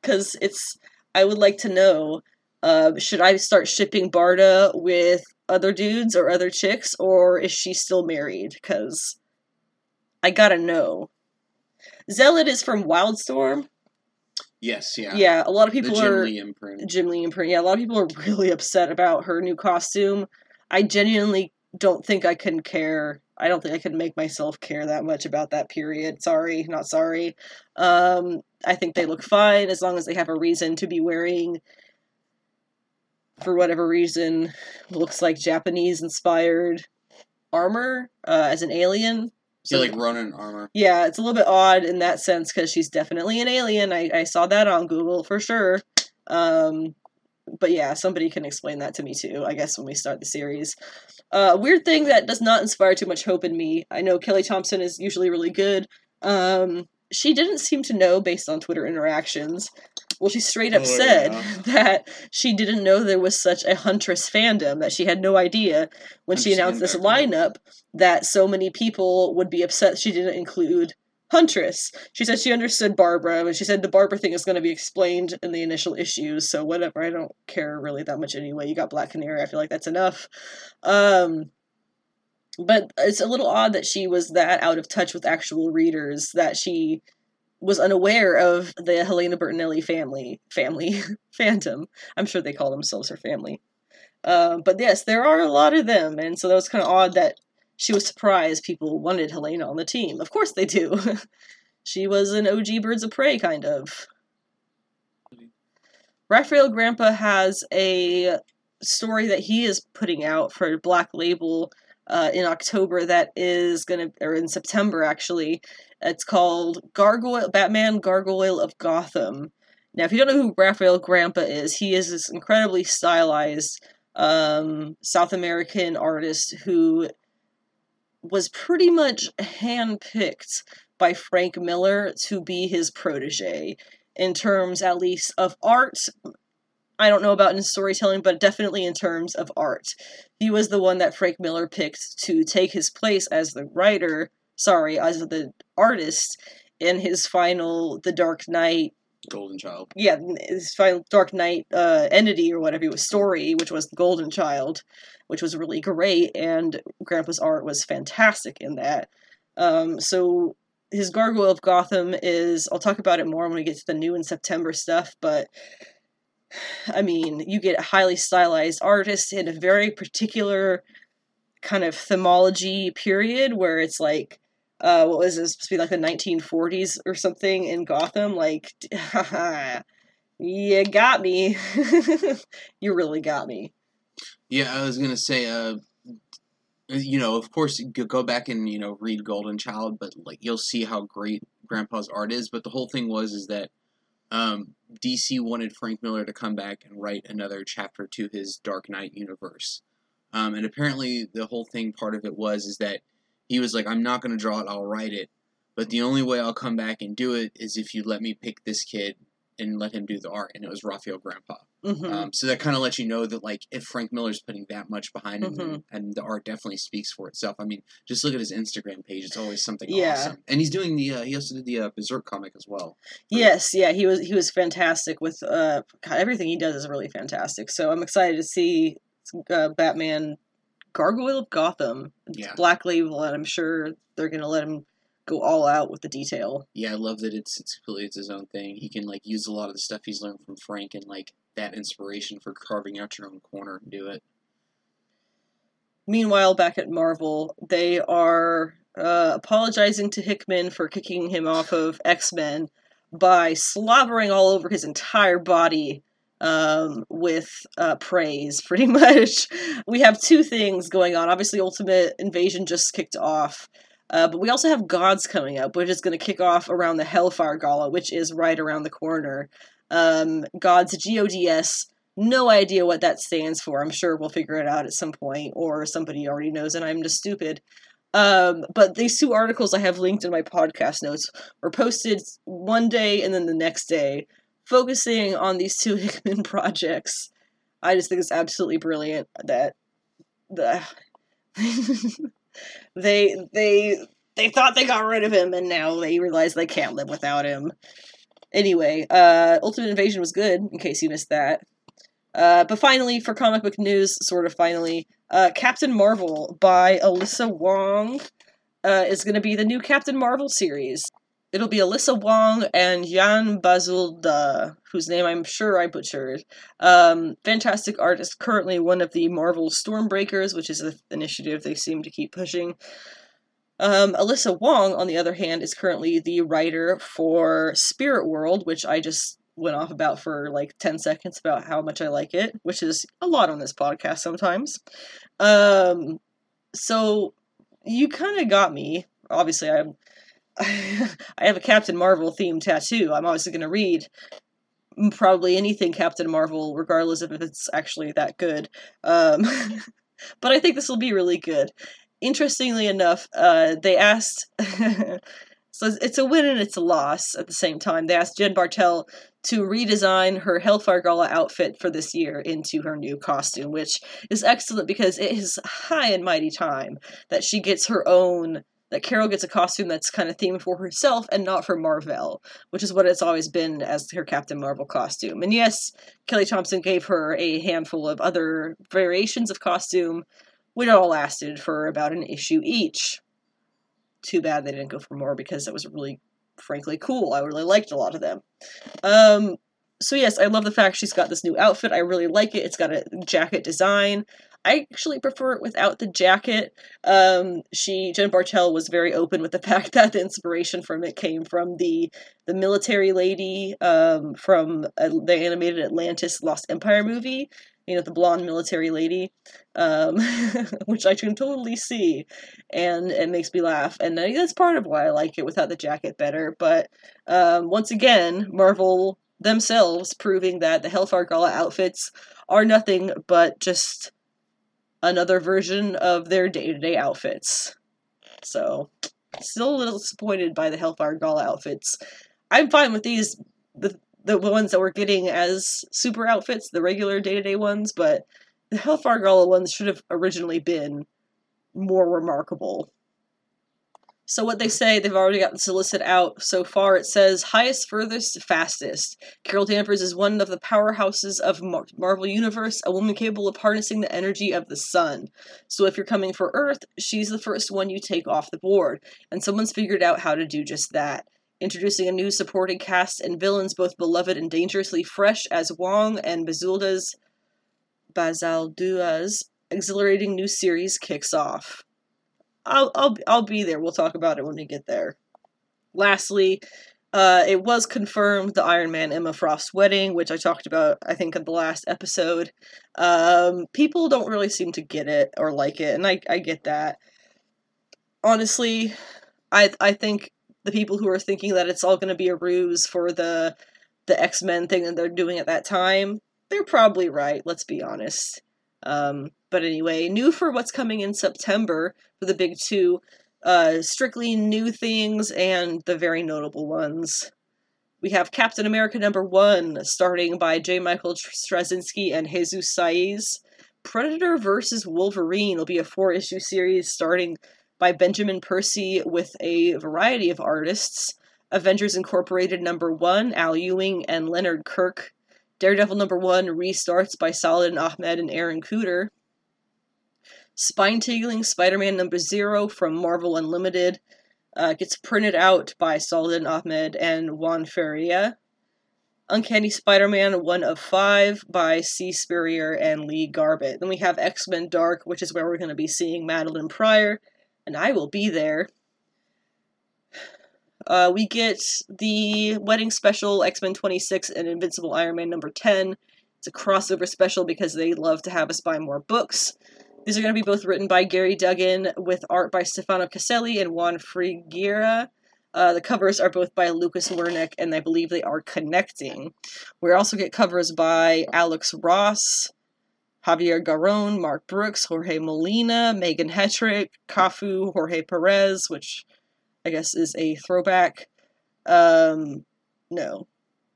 Because it's, I would like to know, uh, should I start shipping Barda with other dudes or other chicks, or is she still married? Because I gotta know. Zealot is from Wildstorm. Yes, yeah. Yeah, a lot of people the Jim are... Lee imprint. Jim Lee imprint. Yeah, a lot of people are really upset about her new costume. I genuinely don't think I can care. I don't think I could make myself care that much about that period. Sorry, not sorry. Um, I think they look fine as long as they have a reason to be wearing, for whatever reason, looks like Japanese-inspired armor uh, as an alien. So yeah, like Ronin armor. Yeah, it's a little bit odd in that sense because she's definitely an alien. I, I saw that on Google for sure. Um, but yeah, somebody can explain that to me too, I guess, when we start the series. Uh, weird thing that does not inspire too much hope in me. I know Kelly Thompson is usually really good. Um, she didn't seem to know, based on Twitter interactions. Well, she straight up oh, said yeah. that she didn't know there was such a Huntress fandom, that she had no idea when I'm she announced this lineup that so many people would be upset she didn't include Huntress. She said she understood Barbara, but she said the Barbara thing is going to be explained in the initial issues, so whatever, I don't care really that much anyway. You got Black Canary, I feel like that's enough. Um... But it's a little odd that she was that out of touch with actual readers, that she was unaware of the Helena Bertinelli family, family, phantom. I'm sure they call themselves her family. Uh, but yes, there are a lot of them, and so that was kind of odd that she was surprised people wanted Helena on the team. Of course they do. She was an O G Birds of Prey, kind of. Raphael Grampa has a story that he is putting out for Black Label Uh, in October, that is going to, or in September actually. It's called Gargoyle, Batman Gargoyle of Gotham. Now, if you don't know who Raphael Grampa is, he is this incredibly stylized um, South American artist who was pretty much handpicked by Frank Miller to be his protege in terms, at least, of art. I don't know about in storytelling, but definitely in terms of art. He was the one that Frank Miller picked to take his place as the writer, sorry, as the artist in his final The Dark Knight... Golden Child. Yeah, his final Dark Knight uh, entity or whatever it was, story, which was The Golden Child, which was really great, and Grandpa's art was fantastic in that. Um, so his Gargoyle of Gotham is... I'll talk about it more when we get to the new in September stuff, but... I mean, you get a highly stylized artist in a very particular kind of themology period where it's like, uh, what was this, supposed to be like the nineteen forties or something in Gotham? Like, you got me. You really got me. Yeah, I was going to say, uh, you know, of course, you go back and, you know, read Golden Child, but like, you'll see how great Grandpa's art is. But the whole thing was, is that, um, D C wanted Frank Miller to come back and write another chapter to his Dark Knight universe. Um, and apparently the whole thing, part of it was, is that he was like, I'm not going to draw it, I'll write it. But the only way I'll come back and do it is if you let me pick this kid and let him do the art. And it was Raphael Grampa. Mm-hmm. Um, so that kind of lets you know that, like, if Frank Miller's putting that much behind him, mm-hmm. and the art definitely speaks for itself. I mean, just look at his Instagram page. It's always something yeah. awesome. And he's doing the, uh, he also did the uh, Berserk comic as well. Yes, yeah, he was he was fantastic with, uh, God, everything he does is really fantastic. So I'm excited to see uh, Batman Gargoyle of Gotham. It's yeah. Black Label, and I'm sure they're going to let him go all out with the detail. Yeah, I love that it's it's completely it's his own thing. He can, like, use a lot of the stuff he's learned from Frank and, like, that inspiration for carving out your own corner and do it. Meanwhile, back at Marvel, they are uh, apologizing to Hickman for kicking him off of X-Men by slobbering all over his entire body um, with uh, praise, pretty much. We have two things going on. Obviously, Ultimate Invasion just kicked off. Uh, but we also have Gods coming up, which is going to kick off around the Hellfire Gala, which is right around the corner. Um, Gods, G O D S, no idea what that stands for. I'm sure we'll figure it out at some point, or somebody already knows and I'm just stupid. Um, but these two articles I have linked in my podcast notes were posted one day and then the next day, focusing on these two Hickman projects. I just think it's absolutely brilliant that... the. They they they thought they got rid of him, and now they realize they can't live without him. Anyway, uh, Ultimate Invasion was good, in case you missed that. Uh, but finally, for comic book news, sort of finally, uh, Captain Marvel by Alyssa Wong uh, is going to be the new Captain Marvel series. It'll be Alyssa Wong and Jan Bazulda, whose name I'm sure I butchered. Um, fantastic artist, currently one of the Marvel Stormbreakers, which is an initiative they seem to keep pushing. Um, Alyssa Wong, on the other hand, is currently the writer for Spirit World, which I just went off about for like ten seconds about how much I like it, which is a lot on this podcast sometimes. Um, so you kind of got me. Obviously, I'm... I have a Captain Marvel themed tattoo. I'm obviously going to read probably anything Captain Marvel, regardless of if it's actually that good. Um, but I think this will be really good. Interestingly enough, uh, they asked... so it's a win and it's a loss at the same time. They asked Jen Bartel to redesign her Hellfire Gala outfit for this year into her new costume, which is excellent because it is high and mighty time that she gets her own... that Carol gets a costume that's kind of themed for herself and not for Marvel, which is what it's always been as her Captain Marvel costume. And yes, Kelly Thompson gave her a handful of other variations of costume, which all lasted for about an issue each. Too bad they didn't go for more because it was really, frankly, cool. I really liked a lot of them. Um, so yes, I love the fact she's got this new outfit. I really like it. It's got a jacket design. I actually prefer it without the jacket. Um, she, Jen Bartel was very open with the fact that the inspiration from it came from the the military lady um, from uh, the animated Atlantis Lost Empire movie. You know, the blonde military lady, um, which I can totally see, and it makes me laugh. And I think that's part of why I like it without the jacket better. But um, once again, Marvel themselves proving that the Hellfire Gala outfits are nothing but just... another version of their day-to-day outfits. So, still a little disappointed by the Hellfire Gala outfits. I'm fine with these, the, the ones that we're getting as super outfits, the regular day-to-day ones, but the Hellfire Gala ones should have originally been more remarkable. So what they say, they've already gotten solicit out so far. It says, highest, furthest, fastest. Carol Danvers is one of the powerhouses of Mar- Marvel Universe, a woman capable of harnessing the energy of the sun. So if you're coming for Earth, she's the first one you take off the board. And someone's figured out how to do just that. Introducing a new supporting cast and villains, both beloved and dangerously fresh, as Wong and Bazulda's, Bazaldua's exhilarating new series kicks off. I'll, I'll I'll be there. We'll talk about it when we get there. Lastly, uh, it was confirmed the Iron Man Emma Frost wedding, which I talked about, I think, in the last episode. Um, people don't really seem to get it or like it, and I, I get that. Honestly, I I think the people who are thinking that it's all going to be a ruse for the the X-Men thing that they're doing at that time, they're probably right, let's be honest. Um, but anyway, new for what's coming in September for the big two, uh, strictly new things and the very notable ones. We have Captain America number one, starting by J. Michael Straczynski and Jesus Saiz. Predator versus Wolverine will be a four-issue series starting by Benjamin Percy with a variety of artists. Avengers Incorporated number one, Al Ewing and Leonard Kirk. Daredevil number one restarts by Saladin Ahmed and Aaron Cooter. Spine-tingling Spider-Man number zero from Marvel Unlimited uh, gets printed out by Saladin Ahmed and Juan Ferreira. Uncanny Spider-Man one of five by C. Spurrier and Lee Garbett. Then we have X-Men Dark, which is where we're going to be seeing Madeline Pryor, and I will be there. Uh, we get the Wedding Special, X-Men twenty-six, and Invincible Iron Man number ten. It's a crossover special because they love to have us buy more books. These are going to be both written by Gary Duggan with art by Stefano Caselli and Juan Frigueira. Uh, the covers are both by Lucas Wernick, and I believe they are connecting. We also get covers by Alex Ross, Javier Garron, Mark Brooks, Jorge Molina, Megan Hetrick, Cafu, Jorge Perez, which... I guess is a throwback, um, no,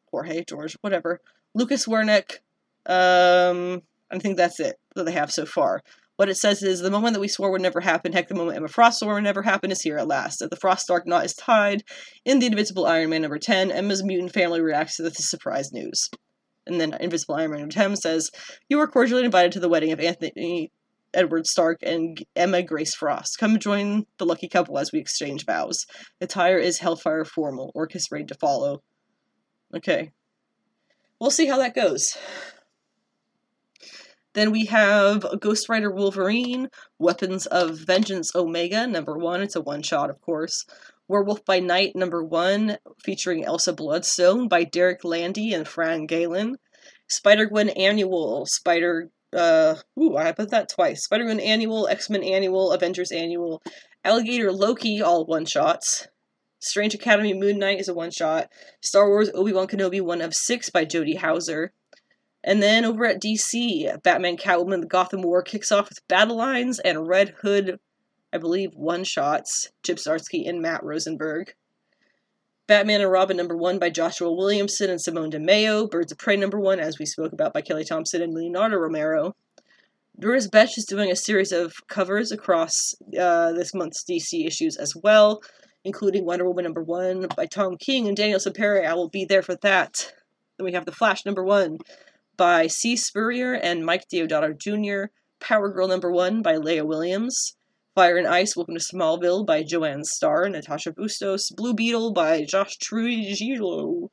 Jorge, George, whatever, Lucas Wernick, um, I think that's it that they have so far. What it says is, the moment that we swore would never happen, heck, the moment Emma Frost swore would never happen is here at last. That the Frost Dark Knot is tied in the Invincible Iron Man number ten, Emma's mutant family reacts to the surprise news. And then Invincible Iron Man number ten says, you are cordially invited to the wedding of Anthony Edward Stark and Emma Grace Frost. Come join the lucky couple as we exchange vows. Attire is Hellfire formal, orchestrated to follow. Okay. We'll see how that goes. Then we have Ghost Rider Wolverine, Weapons of Vengeance Omega, number one. It's a one-shot, of course. Werewolf by Night, number one, featuring Elsa Bloodstone by Derek Landy and Fran Galen. Spider-Gwen Annual, Spider... Uh, ooh, I put that twice. Spider-Man Annual, X-Men Annual, Avengers Annual, Alligator Loki, all one-shots. Strange Academy Moon Knight is a one-shot. Star Wars Obi-Wan Kenobi one of six by Jodie Hauser. And then over at D C, Batman Catwoman The Gotham War kicks off with Battle Lines and Red Hood, I believe, one-shots. Chip Zdarsky and Matt Rosenberg. Batman and Robin number one by Joshua Williamson and Simone de Mayo. Birds of Prey number one, as we spoke about, by Kelly Thompson and Leonardo Romero. Doris Betch is doing a series of covers across uh, this month's D C issues as well, including Wonder Woman number one by Tom King and Daniel Sapere. I will be there for that. Then we have The Flash number one by C. Spurrier and Mike Deodato Junior Power Girl number one by Leah Williams. Fire and Ice, Welcome to Smallville by Joanne Starr and Natasha Bustos. Blue Beetle by Josh Trujillo.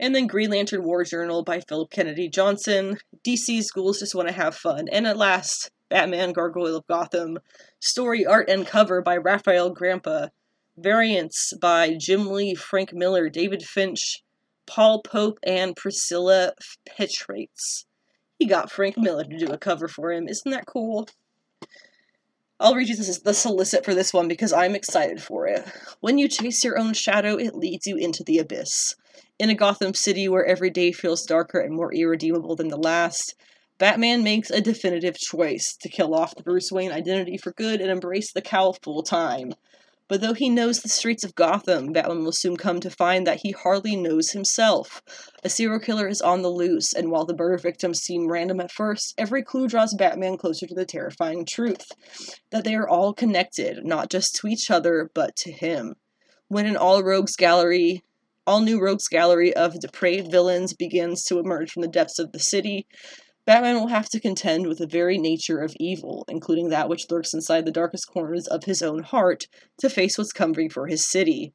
And then Green Lantern War Journal by Philip Kennedy Johnson. D C schools just want to have fun. And at last, Batman Gargoyle of Gotham. Story, art, and cover by Raphael Grampa. Variants by Jim Lee, Frank Miller, David Finch, Paul Pope, and Priscilla Petrates. He got Frank Miller to do a cover for him. Isn't that cool? I'll read you the solicit for this one because I'm excited for it. When you chase your own shadow, it leads you into the abyss. In a Gotham City where every day feels darker and more irredeemable than the last, Batman makes a definitive choice to kill off the Bruce Wayne identity for good and embrace the cowl full time. But though he knows the streets of Gotham, Batman will soon come to find that he hardly knows himself. A serial killer is on the loose, and while the murder victims seem random at first, every clue draws Batman closer to the terrifying truth, that they are all connected, not just to each other, but to him. When an all rogues gallery, all new rogues gallery of depraved villains begins to emerge from the depths of the city, Batman will have to contend with the very nature of evil, including that which lurks inside the darkest corners of his own heart, to face what's coming for his city.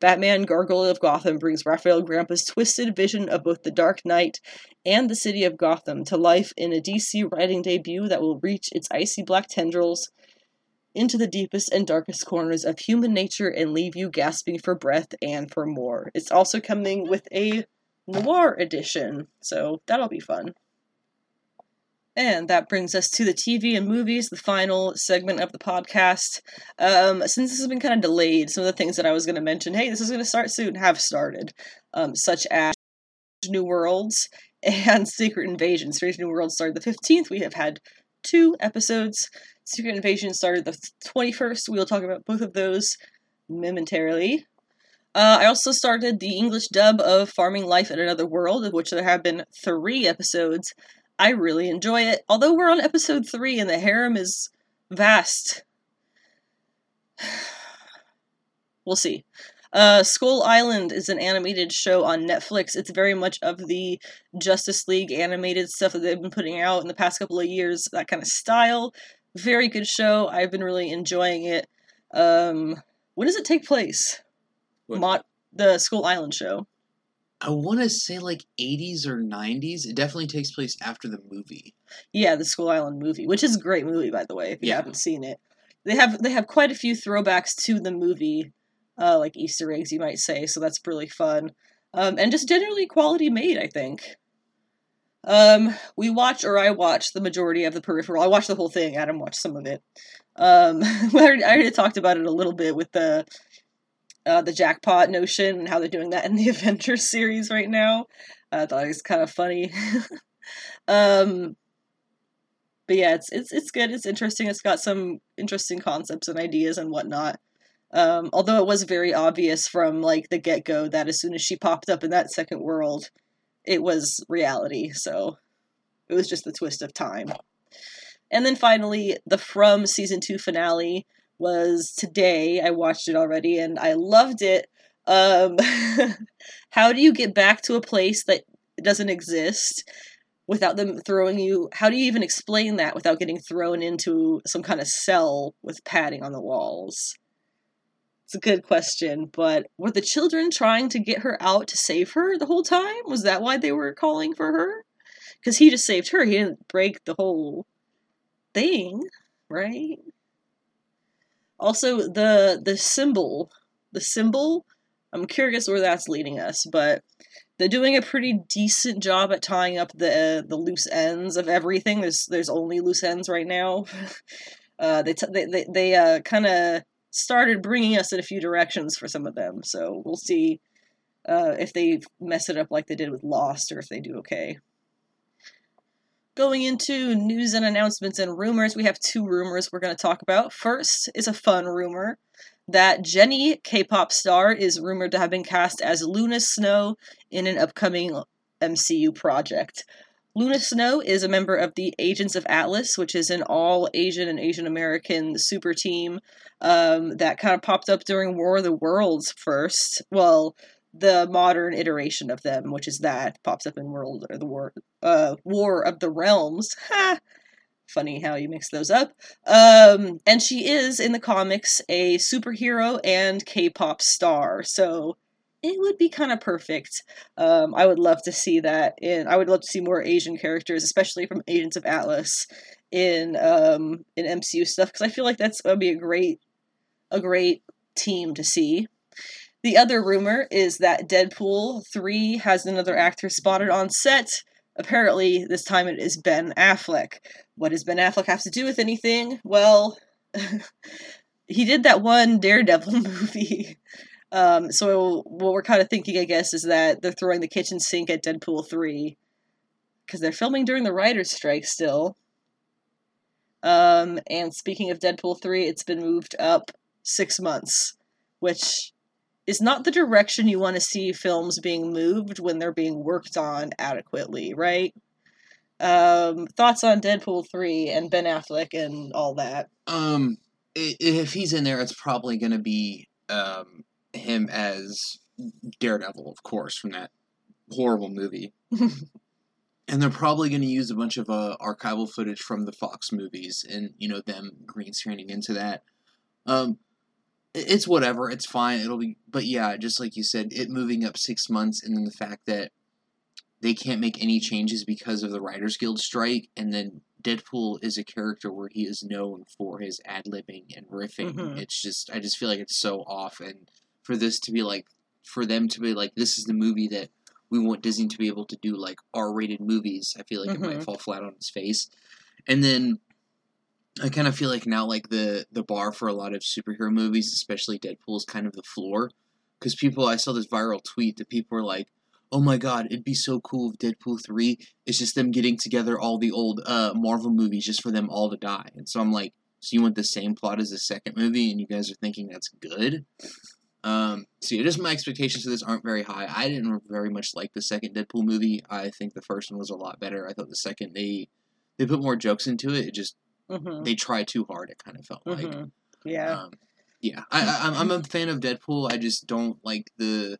Batman Gargoyle of Gotham brings Raphael Grampa's twisted vision of both the Dark Knight and the city of Gotham to life in a D C writing debut that will reach its icy black tendrils into the deepest and darkest corners of human nature and leave you gasping for breath and for more. It's also coming with a noir edition, so that'll be fun. And that brings us to the T V and movies, the final segment of the podcast. Um, since this has been kind of delayed, some of the things that I was going to mention, hey, this is going to start soon, have started, um, such as New Worlds and Secret Invasion. Strange New Worlds started the fifteenth. We have had two episodes. Secret Invasion started the twenty-first. We'll talk about both of those momentarily. Uh, I also started the English dub of Farming Life in Another World, of which there have been three episodes. I really enjoy it, although we're on episode three and the harem is vast. We'll see. Uh, Skull Island is an animated show on Netflix. It's very much of the Justice League animated stuff that they've been putting out in the past couple of years, that kind of style. Very good show. I've been really enjoying it. Um, when does it take place? Mo- the Skull Island show. I want to say like eighties or nineties. It definitely takes place after the movie. Yeah, the Skull Island movie, which is a great movie, by the way, if you yeah. haven't seen it. They have they have quite a few throwbacks to the movie, uh, like Easter eggs, you might say, so that's really fun. Um, and just generally quality made, I think. Um, we watch, or I watch, the majority of The Peripheral. I watched the whole thing. Adam watched some of it. Um, I already, I already talked about it a little bit with the... Uh, the jackpot notion and how they're doing that in the Avengers series right now. Uh, I thought it was kind of funny. um, but yeah, it's it's it's good. It's interesting. It's got some interesting concepts and ideas and whatnot. Um, although it was very obvious from like the get-go that as soon as she popped up in that second world, it was reality. So it was just the twist of time. And then finally, the From season two finale was today. I watched it already and I loved it. Um, how do you get back to a place that doesn't exist? without them throwing you... How do you even explain that without getting thrown into some kind of cell with padding on the walls? It's a good question, but were the children trying to get her out to save her the whole time? Was that why they were calling for her? Because he just saved her. He didn't break the whole thing, right? Also, the the symbol. The symbol, I'm curious where that's leading us, but... They're doing a pretty decent job at tying up the uh, the loose ends of everything. There's there's only loose ends right now. uh, they, t- they they they uh, kind of started bringing us in a few directions for some of them. So we'll see uh, if they mess it up like they did with Lost, or if they do okay. Going into news and announcements and rumors, we have two rumors we're going to talk about. First is a fun rumor that Jennie, K-pop star, is rumored to have been cast as Luna Snow in an upcoming M C U project. Luna Snow is a member of the Agents of Atlas, which is an all-Asian and Asian American super team um, that kind of popped up during War of the Worlds first. Well, the modern iteration of them, which is that, pops up in World or the War, uh, War of the Realms. Ha! Funny how you mix those up. Um, and she is, in the comics, a superhero and K-pop star. So it would be kind of perfect. Um, I would love to see that. In, I would love to see more Asian characters, especially from Agents of Atlas, in um, in M C U stuff. Because I feel like that's going to be a great, a great team to see. The other rumor is that Deadpool three has another actor spotted on set. Apparently, this time it is Ben Affleck. What does Ben Affleck have to do with anything? Well, he did that one Daredevil movie. Um, so what we're kind of thinking, I guess, is that they're throwing the kitchen sink at Deadpool three. Because they're filming during the writer's strike still. Um, and speaking of Deadpool three, it's been moved up six months. Which is not the direction you want to see films being moved when they're being worked on adequately, right? Um, thoughts on Deadpool three and Ben Affleck and all that? Um, if he's in there, it's probably going to be um, him as Daredevil, of course, from that horrible movie. And they're probably going to use a bunch of uh, archival footage from the Fox movies and, you know, them green screening into that. Um, it's whatever. It's fine. It'll be... But yeah, just like you said, it moving up six months and then the fact that they can't make any changes because of the Writers Guild strike, and then Deadpool is a character where he is known for his ad-libbing and riffing. Mm-hmm. It's just, I just feel like it's so off, and for this to be like, for them to be like, this is the movie that we want Disney to be able to do, like, R-rated movies, I feel like mm-hmm. it might fall flat on its face. And then, I kind of feel like now, like, the, the bar for a lot of superhero movies, especially Deadpool, is kind of the floor, because people, I saw this viral tweet that people were like, oh my god, it'd be so cool if Deadpool three is just them getting together all the old uh, Marvel movies just for them all to die. And so I'm like, so you want the same plot as the second movie, and you guys are thinking that's good? Um, so yeah, just my expectations for this aren't very high. I didn't very much like the second Deadpool movie. I think the first one was a lot better. I thought the second, they they put more jokes into it. It just, mm-hmm. they tried too hard, it kind of felt mm-hmm. like. Yeah. Um, yeah, I, I, I'm a fan of Deadpool. I just don't like the...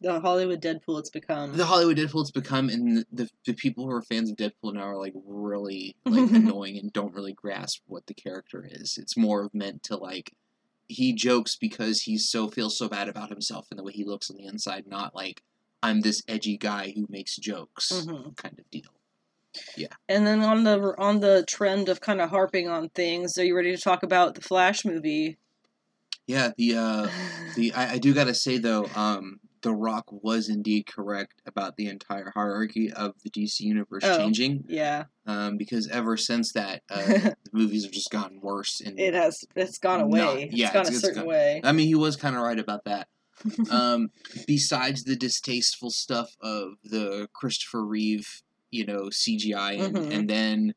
The Hollywood Deadpool it's become. The Hollywood Deadpool it's become, and the, the people who are fans of Deadpool now are, like, really, like, annoying and don't really grasp what the character is. It's more meant to, like, he jokes because he so feels so bad about himself and the way he looks on the inside, not, like, I'm this edgy guy who makes jokes mm-hmm. kind of deal. Yeah. And then on the on the trend of kind of harping on things, are you ready to talk about the Flash movie? Yeah, the, uh, the, I, I do gotta say, though, um... The Rock was indeed correct about the entire hierarchy of the D C universe oh, changing. Yeah. Um, because ever since that, uh, the movies have just gotten worse. And it has. It's gone away. Not, yeah, it's gone it's, a certain gone, way. I mean, he was kind of right about that. Um, besides the distasteful stuff of the Christopher Reeve, you know, C G I, and, mm-hmm. and then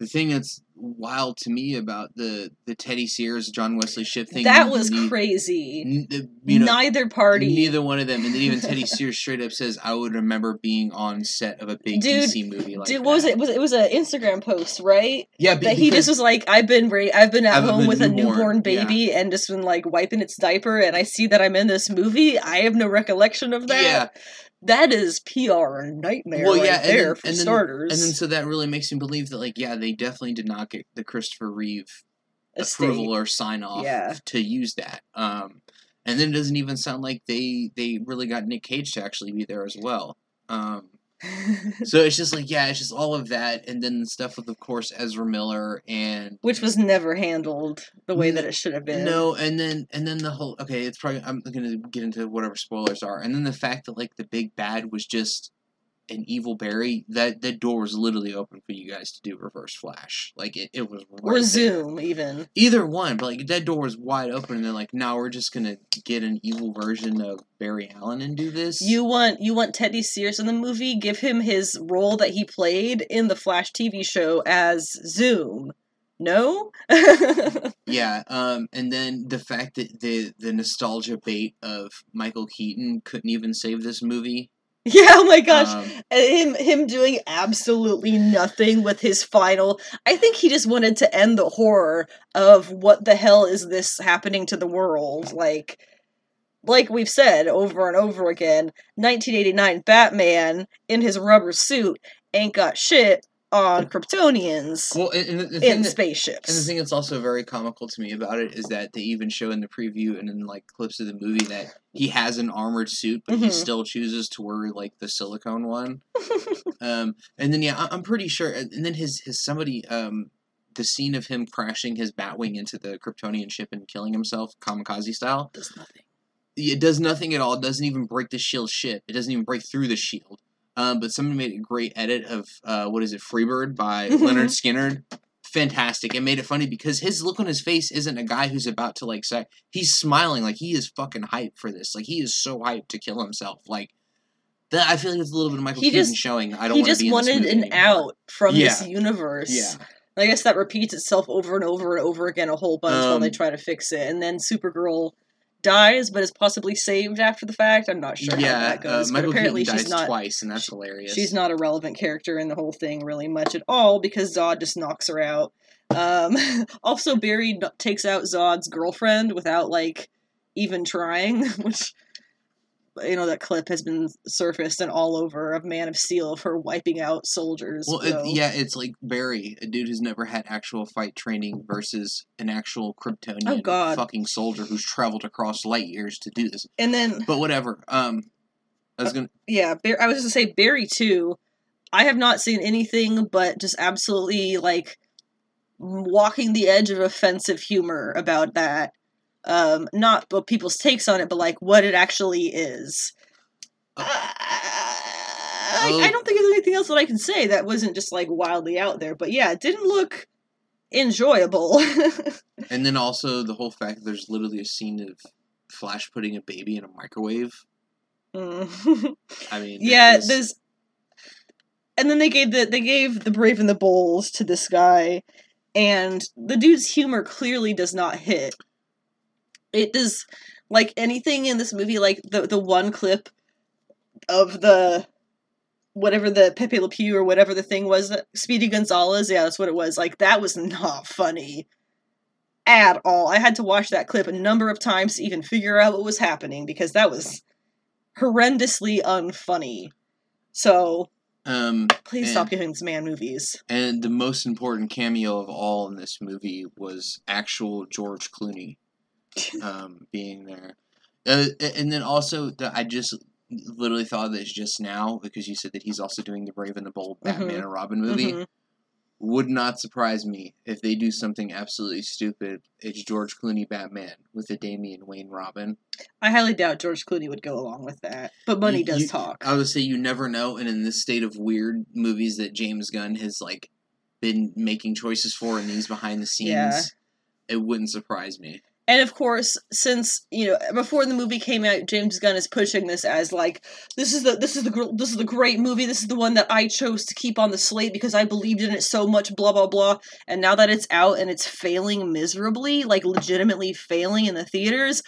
the thing that's wild to me about the, the Teddy Sears, John Wesley Shipp thing. That was ne- crazy. N- you know, neither party. Neither one of them. And then even Teddy Sears straight up says, I would remember being on set of a big dude, D C movie like dude, that. What was it? Was, it was an Instagram post, right? Yeah. But that he just was like, I've been ra- I've been at I've home been with newborn, a newborn baby yeah. and just been like wiping its diaper and I see that I'm in this movie. I have no recollection of that. Yeah. That is P R nightmare well, yeah, right and there, then, for and then, starters. And then so that really makes me believe that, like, yeah, they definitely did not get the Christopher Reeve Estate. approval or sign-off yeah. to use that. Um, and then it doesn't even sound like they, they really got Nick Cage to actually be there as well. Um, so it's just like, yeah, it's just all of that. And then stuff with, of course, Ezra Miller and... Which was never handled the way that it should have been. No, and then and then the whole... Okay, it's probably... I'm going to get into whatever spoilers are. And then the fact that, like, the big bad was just an evil Barry, that, that door was literally open for you guys to do Reverse Flash. Like, it, it was... Right or Zoom, there. even. Either one, but, like, that door was wide open, and they're like, now we're just gonna get an evil version of Barry Allen and do this. You want you want Teddy Sears in the movie? Give him his role that he played in the Flash T V show as Zoom. No? yeah, um, and then the fact that the, the nostalgia bait of Michael Keaton couldn't even save this movie... Yeah, oh my gosh. Um, him him doing absolutely nothing with his final... I think he just wanted to end the horror of what the hell is this happening to the world. Like, like we've said over and over again, nineteen eighty-nine Batman in his rubber suit ain't got shit on Kryptonians well, and the, the in that, spaceships. And the thing that's also very comical to me about it is that they even show in the preview and in, like, clips of the movie that he has an armored suit, but mm-hmm. he still chooses to wear, like, the silicone one. um, and then, yeah, I- I'm pretty sure... And then his, his somebody... Um, the scene of him crashing his Batwing into the Kryptonian ship and killing himself, kamikaze style... Does nothing. It does nothing at all. It doesn't even break the shield ship. It doesn't even break through the shield. Um, but somebody made a great edit of, uh, what is it, Freebird by Leonard Skinner. Fantastic. It made it funny because his look on his face isn't a guy who's about to, like, say, he's smiling. Like, he is fucking hyped for this. Like, he is so hyped to kill himself. Like, that, I feel like it's a little bit of Michael he Keaton just, showing. I don't want to be in this movie. He just wanted an anymore. out from yeah. this universe. Yeah. I guess that repeats itself over and over and over again a whole bunch um, while they try to fix it. And then Supergirl... dies, but is possibly saved after the fact. I'm not sure yeah, how that goes. Uh, Michael but apparently Keaton she's dies not, twice, and that's hilarious. She's not a relevant character in the whole thing really much at all, because Zod just knocks her out. Um, also, Barry takes out Zod's girlfriend without, like, even trying, which, you know, that clip has been surfaced and all over of Man of Steel of her wiping out soldiers. Well, so. it, yeah, it's like Barry, a dude who's never had actual fight training versus an actual Kryptonian oh, God. fucking soldier who's traveled across light years to do this. And then... But whatever. Um, I was gonna... Uh, yeah, Bar- I was gonna say Barry, too. I have not seen anything but just absolutely, like, walking the edge of offensive humor about that. Um, not but people's takes on it, but, like, what it actually is. Uh, uh, I, I don't think there's anything else that I can say that wasn't just, like, wildly out there. But, yeah, it didn't look enjoyable. And then also the whole fact that there's literally a scene of Flash putting a baby in a microwave. Mm. I mean... Yeah, was... there's... And then they gave the they gave the Brave and the Bulls to this guy, and the dude's humor clearly does not hit. It does, like, anything in this movie, like, the, the one clip of the, whatever the Pepe Le Pew or whatever the thing was, that, Speedy Gonzalez, yeah, that's what it was, like, that was not funny at all. I had to watch that clip a number of times to even figure out what was happening, because that was horrendously unfunny. So... Um, Please and, stop giving this man movies. And the most important cameo of all in this movie was actual George Clooney. um, being there. Uh, and then also, the, I just literally thought of this just now, because you said that he's also doing the Brave and the Bold Batman mm-hmm. and Robin movie. Mm-hmm. Would not surprise me if they do something absolutely stupid. It's George Clooney Batman with a Damian Wayne Robin. I highly doubt George Clooney would go along with that. But money you, does you, talk. I would say you never know, and in this state of weird movies that James Gunn has, like, been making choices for, and these behind the scenes, yeah. It wouldn't surprise me. And of course, since, you know, before the movie came out, James Gunn is pushing this as like, this is the this is the this is the great movie. This is the one that I chose to keep on the slate because I believed in it so much. Blah blah blah. And now that it's out and it's failing miserably, like legitimately failing in the theaters.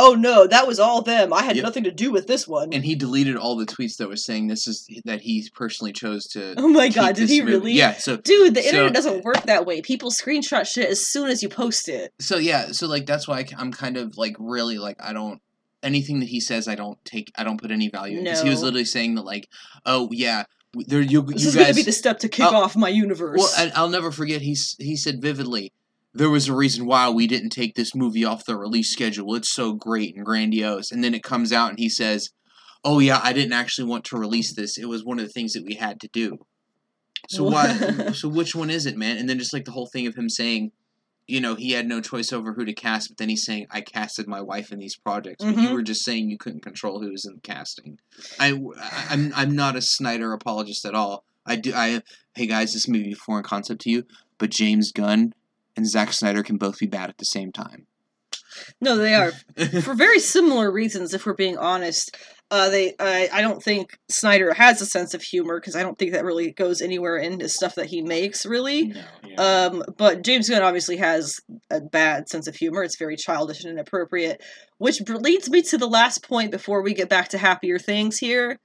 Oh no, that was all them. I had yep. nothing to do with this one. And he deleted all the tweets that were saying this is that he personally chose to. Oh my god, did he really? Movie. Yeah. So, dude, the so, internet doesn't work that way. People screenshot shit as soon as you post it. So yeah, so like that's why I, I'm kind of like really like I don't anything that he says I don't take I don't put any value in because no. he was literally saying that like oh yeah. There, you, this you is going to be the step to kick I'll, off my universe. Well, and I'll never forget. He he said vividly. There was a reason why we didn't take this movie off the release schedule. It's so great and grandiose. And then it comes out and he says, oh yeah, I didn't actually want to release this. It was one of the things that we had to do. So why? So which one is it, man? And then just like the whole thing of him saying, you know, he had no choice over who to cast, but then he's saying, I casted my wife in these projects. Mm-hmm. But you were just saying you couldn't control who was in the casting. I, I'm, I'm not a Snyder apologist at all. I do. I Hey guys, this may be foreign concept to you, but James Gunn and Zack Snyder can both be bad at the same time. No, they are. For very similar reasons, if we're being honest. Uh, they, I, I don't think Snyder has a sense of humor, because I don't think that really goes anywhere into stuff that he makes, really. No, yeah. um, but James Gunn obviously has a bad sense of humor. It's very childish and inappropriate. Which leads me to the last point before we get back to happier things here.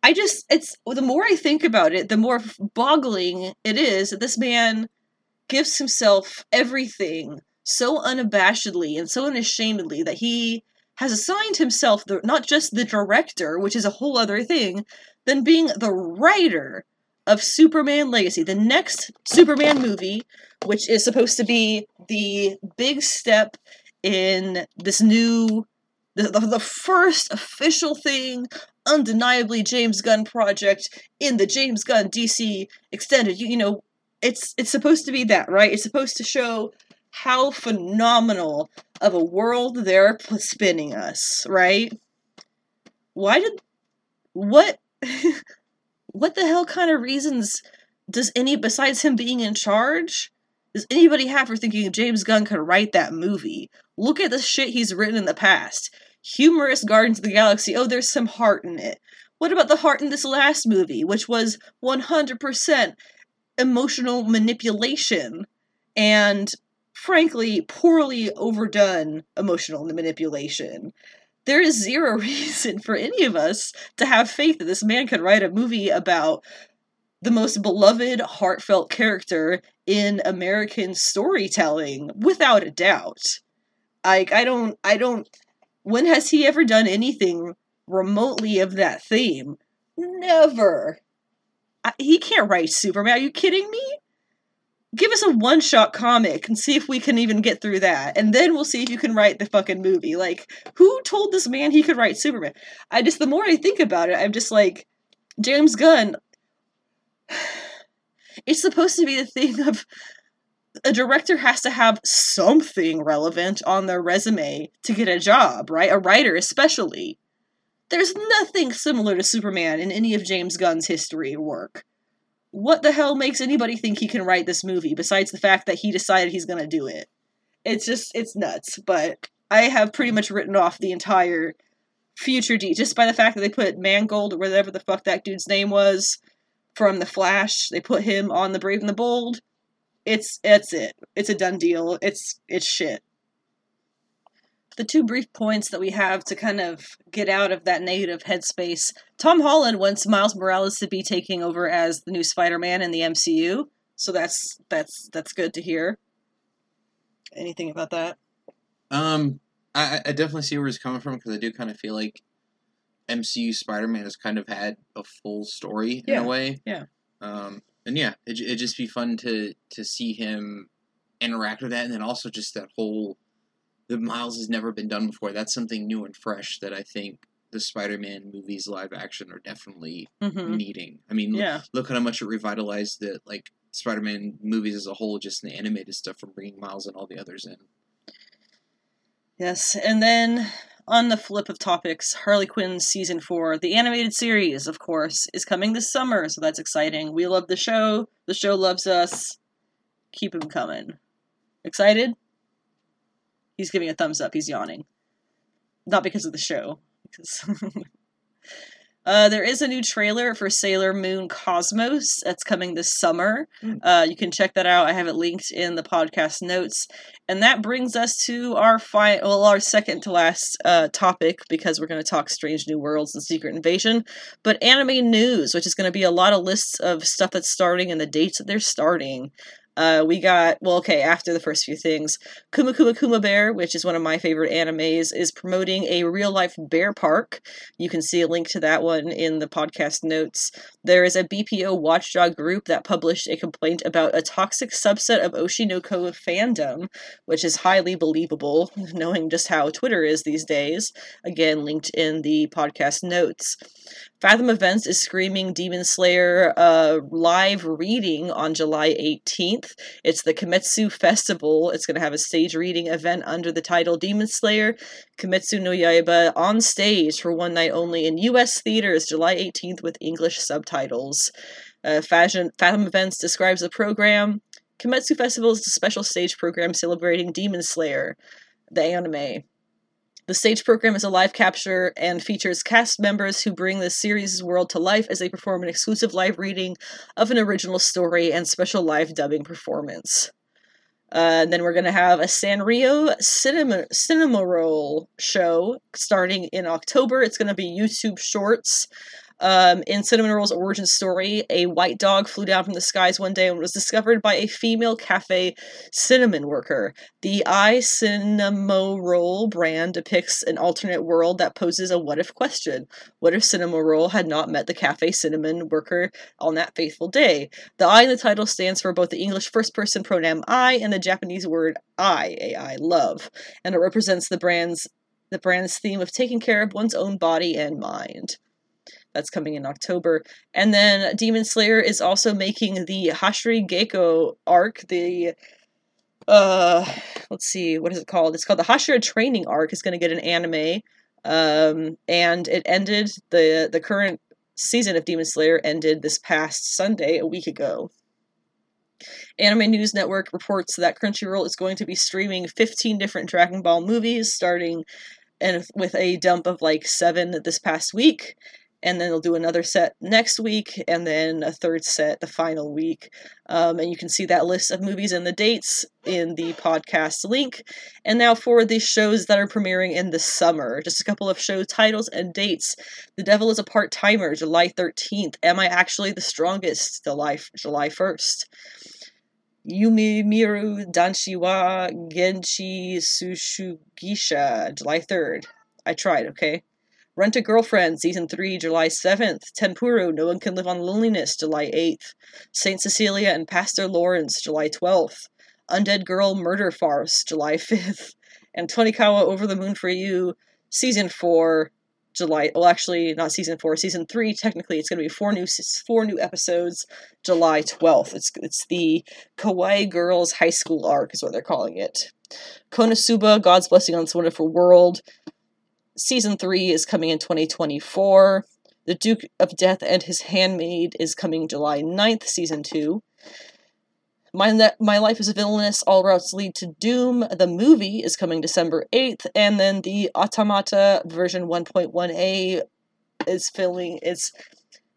I just, it's, the more I think about it, the more boggling it is that this man gives himself everything so unabashedly and so unashamedly that he has assigned himself the, not just the director, which is a whole other thing, than being the writer of Superman Legacy, the next Superman movie, which is supposed to be the big step in this new, the, the, the first official thing, undeniably James Gunn project in the James Gunn D C extended, you, you know, It's it's supposed to be that, right? It's supposed to show how phenomenal of a world they're spinning us, right? Why did... What... what the hell kind of reasons does any... Besides him being in charge, does anybody have for thinking James Gunn could write that movie? Look at the shit he's written in the past. Humorous Guardians of the Galaxy. Oh, there's some heart in it. What about the heart in this last movie, which was one hundred percent... emotional manipulation and, frankly, poorly overdone emotional manipulation. There is zero reason for any of us to have faith that this man could write a movie about the most beloved, heartfelt character in American storytelling, without a doubt. Like, I don't, I don't, when has he ever done anything remotely of that theme? Never. I, he can't write Superman. Are you kidding me? Give us a one-shot comic and see if we can even get through that. And then we'll see if you can write the fucking movie. Like, who told this man he could write Superman? I just, the more I think about it, I'm just like, James Gunn, it's supposed to be the thing of a director has to have something relevant on their resume to get a job, right? A writer especially. There's nothing similar to Superman in any of James Gunn's history or work. What the hell makes anybody think he can write this movie, besides the fact that he decided he's going to do it? It's just, it's nuts, but I have pretty much written off the entire future D, just by the fact that they put Mangold, or whatever the fuck that dude's name was, from The Flash, they put him on The Brave and the Bold. It's, it's it. It's a done deal. It's, it's shit. The two brief points that we have to kind of get out of that negative headspace. Tom Holland wants Miles Morales to be taking over as the new Spider-Man in the M C U. So that's that's that's good to hear. Anything about that? Um, I, I definitely see where he's coming from, because I do kind of feel like M C U Spider-Man has kind of had a full story in yeah. a way. Yeah. Um, and yeah, it, it'd just be fun to, to see him interact with that, and then also just that whole... The Miles has never been done before. That's something new and fresh that I think the Spider-Man movies live action are definitely mm-hmm. needing. I mean, yeah. look, look at how much it revitalized the like Spider-Man movies as a whole, just the animated stuff, from bringing Miles and all the others in. Yes, and then on the flip of topics, Harley Quinn season four, the animated series, of course, is coming this summer, so that's exciting. We love the show. The show loves us. Keep them coming. Excited? He's giving a thumbs up. He's yawning. Not because of the show. uh, there is a new trailer for Sailor Moon Cosmos that's coming this summer. Mm. Uh, you can check that out. I have it linked in the podcast notes. And that brings us to our fi- well, our second to last uh, topic, because we're going to talk Strange New Worlds and Secret Invasion. But anime news, which is going to be a lot of lists of stuff that's starting and the dates that they're starting. Uh, we got, well, okay, after the first few things, Kuma Kuma Kuma Bear, which is one of my favorite animes, is promoting a real-life bear park. You can see a link to that one in the podcast notes. There is a B P O watchdog group that published a complaint about a toxic subset of Oshinoko fandom, which is highly believable, knowing just how Twitter is these days. Again, linked in the podcast notes. Fathom Events is screaming Demon Slayer uh, live reading on July eighteenth. It's the Kimetsu Festival. It's going to have a stage reading event under the title Demon Slayer Kimetsu no Yaiba on stage for one night only in U S theaters July eighteenth with English subtitles. Uh, Fathom, Fathom Events describes the program. Kimetsu Festival is a special stage program celebrating Demon Slayer, the anime. The stage program is a live capture and features cast members who bring the series' world to life as they perform an exclusive live reading of an original story and special live dubbing performance. Uh, and then we're going to have a Sanrio cinema, cinema roll show starting in October. It's going to be YouTube Shorts. Um, in Cinnamon Roll's origin story, a white dog flew down from the skies one day and was discovered by a female cafe cinnamon worker. The iCinnamoroll brand depicts an alternate world that poses a what-if question. What if Cinnamoroll had not met the cafe cinnamon worker on that fateful day? The I in the title stands for both the English first-person pronoun I and the Japanese word I, A I, love, and it represents the brand's, the brand's theme of taking care of one's own body and mind. That's coming in October. And then Demon Slayer is also making the Hashiri Geko arc, the, uh, let's see, what is it called? It's called the Hashira Training Arc. It's going to get an anime. Um, and it ended, the, the current season of Demon Slayer ended this past Sunday, a week ago. Anime News Network reports that Crunchyroll is going to be streaming fifteen different Dragon Ball movies, starting and with a dump of like seven this past week. And then they'll do another set next week, and then a third set the final week. Um, and you can see that list of movies and the dates in the podcast link. And now for the shows that are premiering in the summer. Just a couple of show titles and dates. The Devil is a Part-Timer, July thirteenth. Am I Actually the Strongest? July first. Yumimiru Danshiwa Genchi Tsushugisha, July third. I tried, okay? Rent-A-Girlfriend, Season three, July seventh. Tempuru, No One Can Live on Loneliness, July eighth. Saint Cecilia and Pastor Lawrence, July twelfth. Undead Girl Murder Farce, July fifth. And Tonikawa Over the Moon for You, Season four, July... Well, actually, not Season four, Season three. Technically, it's going to be four new four new episodes, July twelfth. It's, it's the Kawaii Girls High School arc is what they're calling it. Konosuba, God's Blessing on This Wonderful World, Season three is coming in twenty twenty-four. The Duke of Death and His Handmaid is coming July ninth, Season two. My, ne- My Life is a Villainous, All Routes Lead to Doom, the movie, is coming December eighth. And then the Automata version one point one A is filming, it's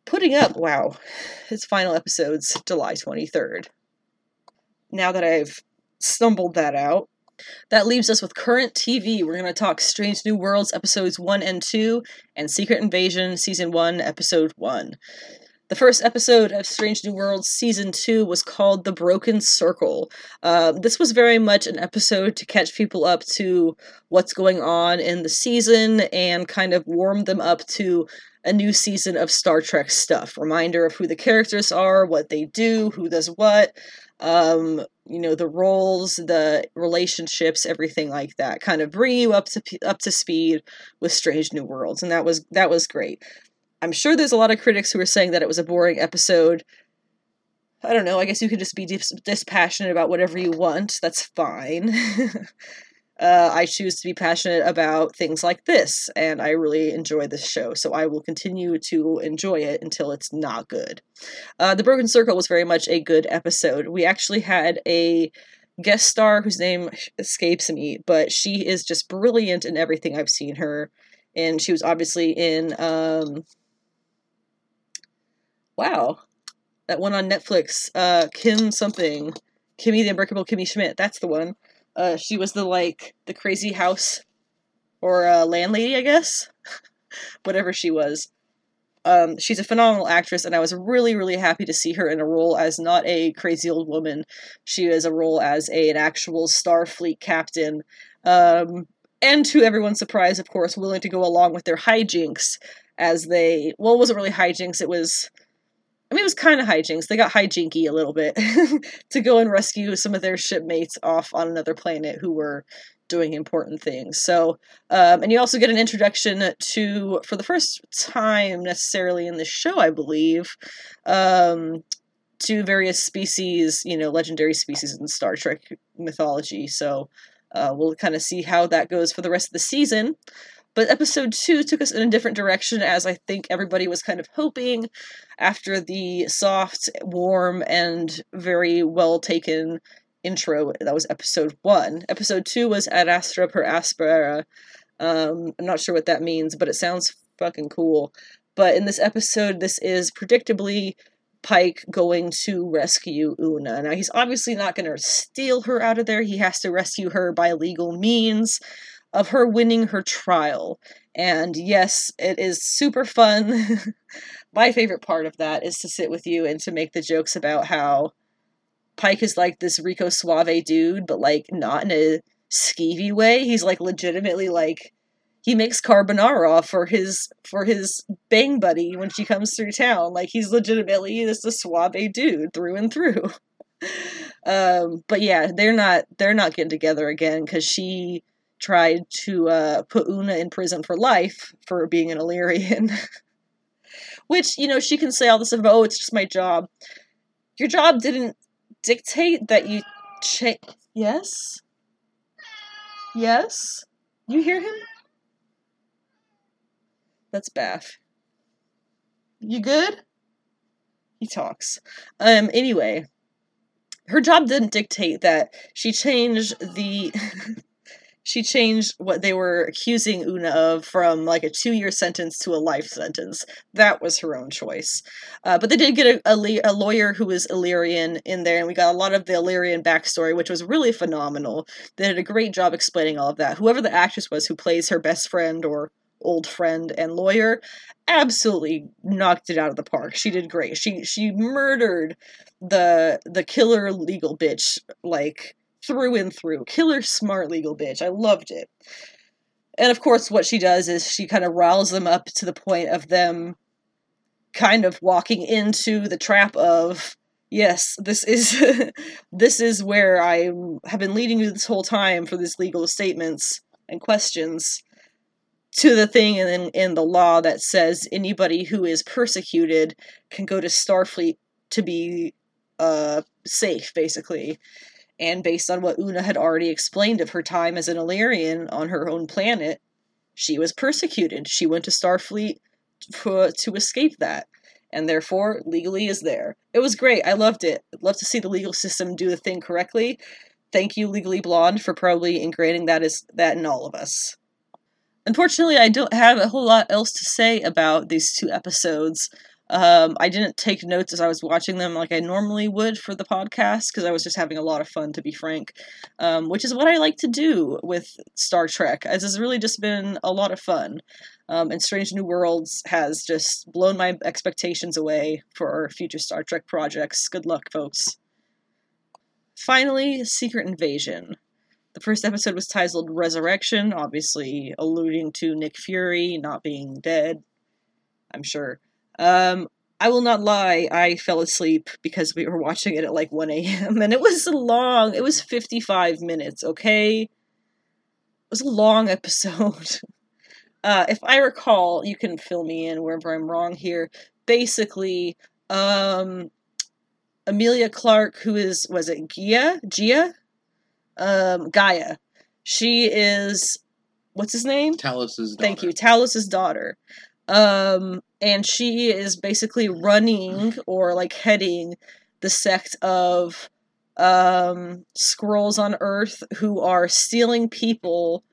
putting up, wow, its final episodes July twenty-third. Now that I've stumbled that out, that leaves us with current T V. We're going to talk Strange New Worlds Episodes one and two and Secret Invasion Season one Episode one. The first episode of Strange New Worlds Season two was called The Broken Circle. Uh, this was very much an episode to catch people up to what's going on in the season and kind of warm them up to a new season of Star Trek stuff. Reminder of who the characters are, what they do, who does what. Um, you know, the roles, the relationships, everything like that, kind of bringing you up to up to speed with Strange New Worlds, and that was that was great. I'm sure there's a lot of critics who are saying that it was a boring episode. I don't know. I guess you could just be dis- dispassionate about whatever you want. That's fine. uh, I choose to be passionate about things like this, and I really enjoy this show, so I will continue to enjoy it until it's not good. Uh, the Broken Circle was very much a good episode. We actually had a guest star whose name escapes me, but she is just brilliant in everything I've seen her. And she was obviously in, um, wow, that one on Netflix, uh, Kim something, Kimmy the Unbreakable Kimmy Schmidt, that's the one. Uh, she was the, like, the crazy house, or, uh, landlady, I guess, whatever she was. Um, she's a phenomenal actress, and I was really, really happy to see her in a role as not a crazy old woman. She is a role as a, an actual Starfleet captain, um... and to everyone's surprise, of course, willing to go along with their hijinks as they... Well, it wasn't really hijinks, it was... I mean, it was kind of hijinks. They got hijinky a little bit to go and rescue some of their shipmates off on another planet who were doing important things. So, um, and you also get an introduction to, for the first time necessarily in the show, I believe, um, to various species, you know, legendary species in Star Trek mythology, so... Uh, we'll kind of see how that goes for the rest of the season. But episode two took us in a different direction, as I think everybody was kind of hoping, after the soft, warm, and very well-taken intro that was episode one. Episode two was Ad Astra per Aspera. Um, I'm not sure what that means, but it sounds fucking cool. But in this episode, this is predictably... Pike going to rescue Una. Now, he's obviously not going to steal her out of there. He has to rescue her by legal means of her winning her trial. And yes, it is super fun. My favorite part of that is to sit with you and to make the jokes about how Pike is like this Rico Suave dude, but like not in a skeevy way. He's like legitimately like, he makes carbonara for his for his bang buddy when she comes through town. Like, he's legitimately just a suave dude through and through. um, but yeah, they're not they're not getting together again, because she tried to uh, put Una in prison for life for being an Illyrian. Which, you know, she can say all this stuff about, oh, it's just my job. Your job didn't dictate that you cha- Yes? Yes? You hear him? That's Baff. You good? He talks. Um, anyway, her job didn't dictate that. She changed the... she changed what they were accusing Una of from, like, a two-year sentence to a life sentence. That was her own choice. Uh, but they did get a, a, a lawyer who was Illyrian in there, and we got a lot of the Illyrian backstory, which was really phenomenal. They did a great job explaining all of that. Whoever the actress was who plays her best friend or... old friend and lawyer, absolutely knocked it out of the park. She did great. She she murdered the the killer legal bitch, like, through and through. Killer smart legal bitch. I loved it. And of course what she does is she kind of riles them up to the point of them kind of walking into the trap of, yes, this is this is where I have been leading you this whole time for these legal statements and questions, to the thing in, in the law that says anybody who is persecuted can go to Starfleet to be uh, safe, basically. And based on what Una had already explained of her time as an Illyrian on her own planet, she was persecuted. She went to Starfleet to, to escape that. And therefore, legally is there. It was great. I loved it. I'd love to see the legal system do the thing correctly. Thank you, Legally Blonde, for probably ingraining that as, that in all of us. Unfortunately, I don't have a whole lot else to say about these two episodes. Um, I didn't take notes as I was watching them like I normally would for the podcast, because I was just having a lot of fun, to be frank, um, which is what I like to do with Star Trek, as it's really just been a lot of fun. Um, and Strange New Worlds has just blown my expectations away for future Star Trek projects. Good luck, folks. Finally, Secret Invasion. The first episode was titled Resurrection, obviously alluding to Nick Fury not being dead, I'm sure. Um, I will not lie, I fell asleep because we were watching it at like one a.m. and it was long. It was fifty-five minutes, okay? It was a long episode. uh, if I recall, you can fill me in wherever I'm wrong here. Basically, um, Emilia Clarke, who is, was it Gia? Gia? Um, Gaia. She is, what's his name? Talos's daughter. Thank you. Talos's daughter. Um, and she is basically running or like heading the sect of um, Skrulls on Earth who are stealing people,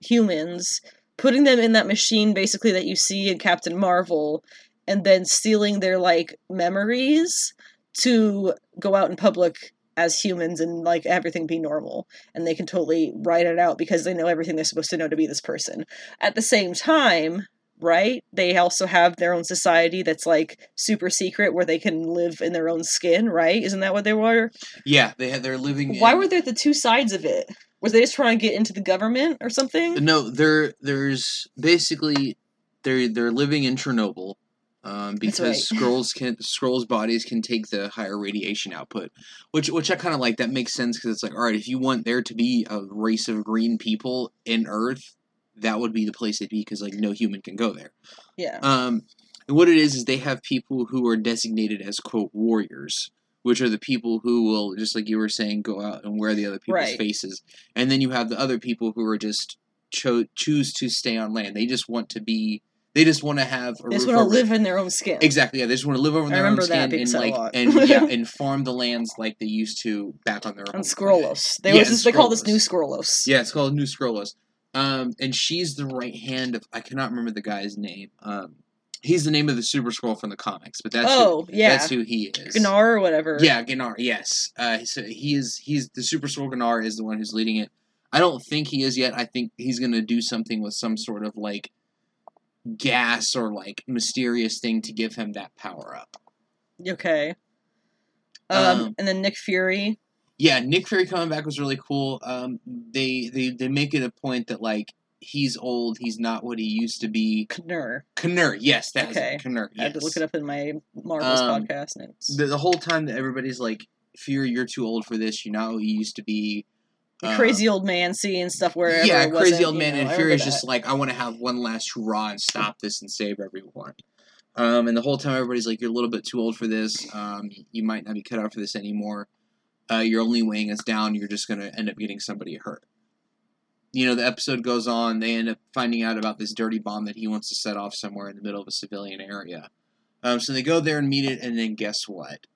humans, putting them in that machine basically that you see in Captain Marvel, and then stealing their, like, memories to go out in public as humans and, like, everything be normal. And they can totally write it out because they know everything they're supposed to know to be this person. At the same time, right, they also have their own society that's, like, super secret where they can live in their own skin, right? Isn't that what they were? Yeah, they had, they're living Why in... were there the two sides of it? Was they just trying to get into the government or something? No, they're, there's basically, they're, they're living in Chernobyl. Um, because right. Skrulls can Skrulls bodies can take the higher radiation output, which which I kind of like. That makes sense because it's like, all right, if you want there to be a race of green people in Earth, that would be the place to be because like no human can go there. Yeah. Um, and what it is is they have people who are designated as quote warriors, which are the people who will just like you were saying go out and wear the other people's right. faces, and then you have the other people who are just cho- choose to stay on land. They just want to be. They just want to have a They just want to live it. in their own skin. Exactly, yeah. They just want to live over their own skin and like and yeah, and farm the lands like they used to back on their own. On Skrulos. They yeah, was this, Skrulos. They call this New Skrulos. Yeah, it's called New Skrulos. Um, and she's the right hand of I cannot remember the guy's name. Um, he's the name of the Super Skrull from the comics, but that's oh, who, yeah. that's who he is. Gnar or whatever. Yeah, Gnar, yes. Uh, so he is he's the Super Skrull Gnar is the one who's leading it. I don't think he is yet. I think he's gonna do something with some sort of like gas or like mysterious thing to give him that power up. Okay. Um, um, and then Nick Fury. Yeah, Nick Fury coming back was really cool. Um, they they they make it a point that like he's old, he's not what he used to be. Knur. Knur, yes, that's okay. Knur. Yes. I had to look it up in my Marvel's um, podcast notes. The, the whole time that everybody's like, Fury, you're too old for this. You're not what you used to be. A crazy um, old man seeing stuff wherever yeah, it wasn't, crazy old man, you know, and Fury's just like, I want to have one last hurrah and stop this and save everyone. Um, and the whole time everybody's like, you're a little bit too old for this. Um, you might not be cut out for this anymore. Uh, you're only weighing us down. You're just going to end up getting somebody hurt. You know, the episode goes on. They end up finding out about this dirty bomb that he wants to set off somewhere in the middle of a civilian area. Um, so they go there and meet it, and then guess what?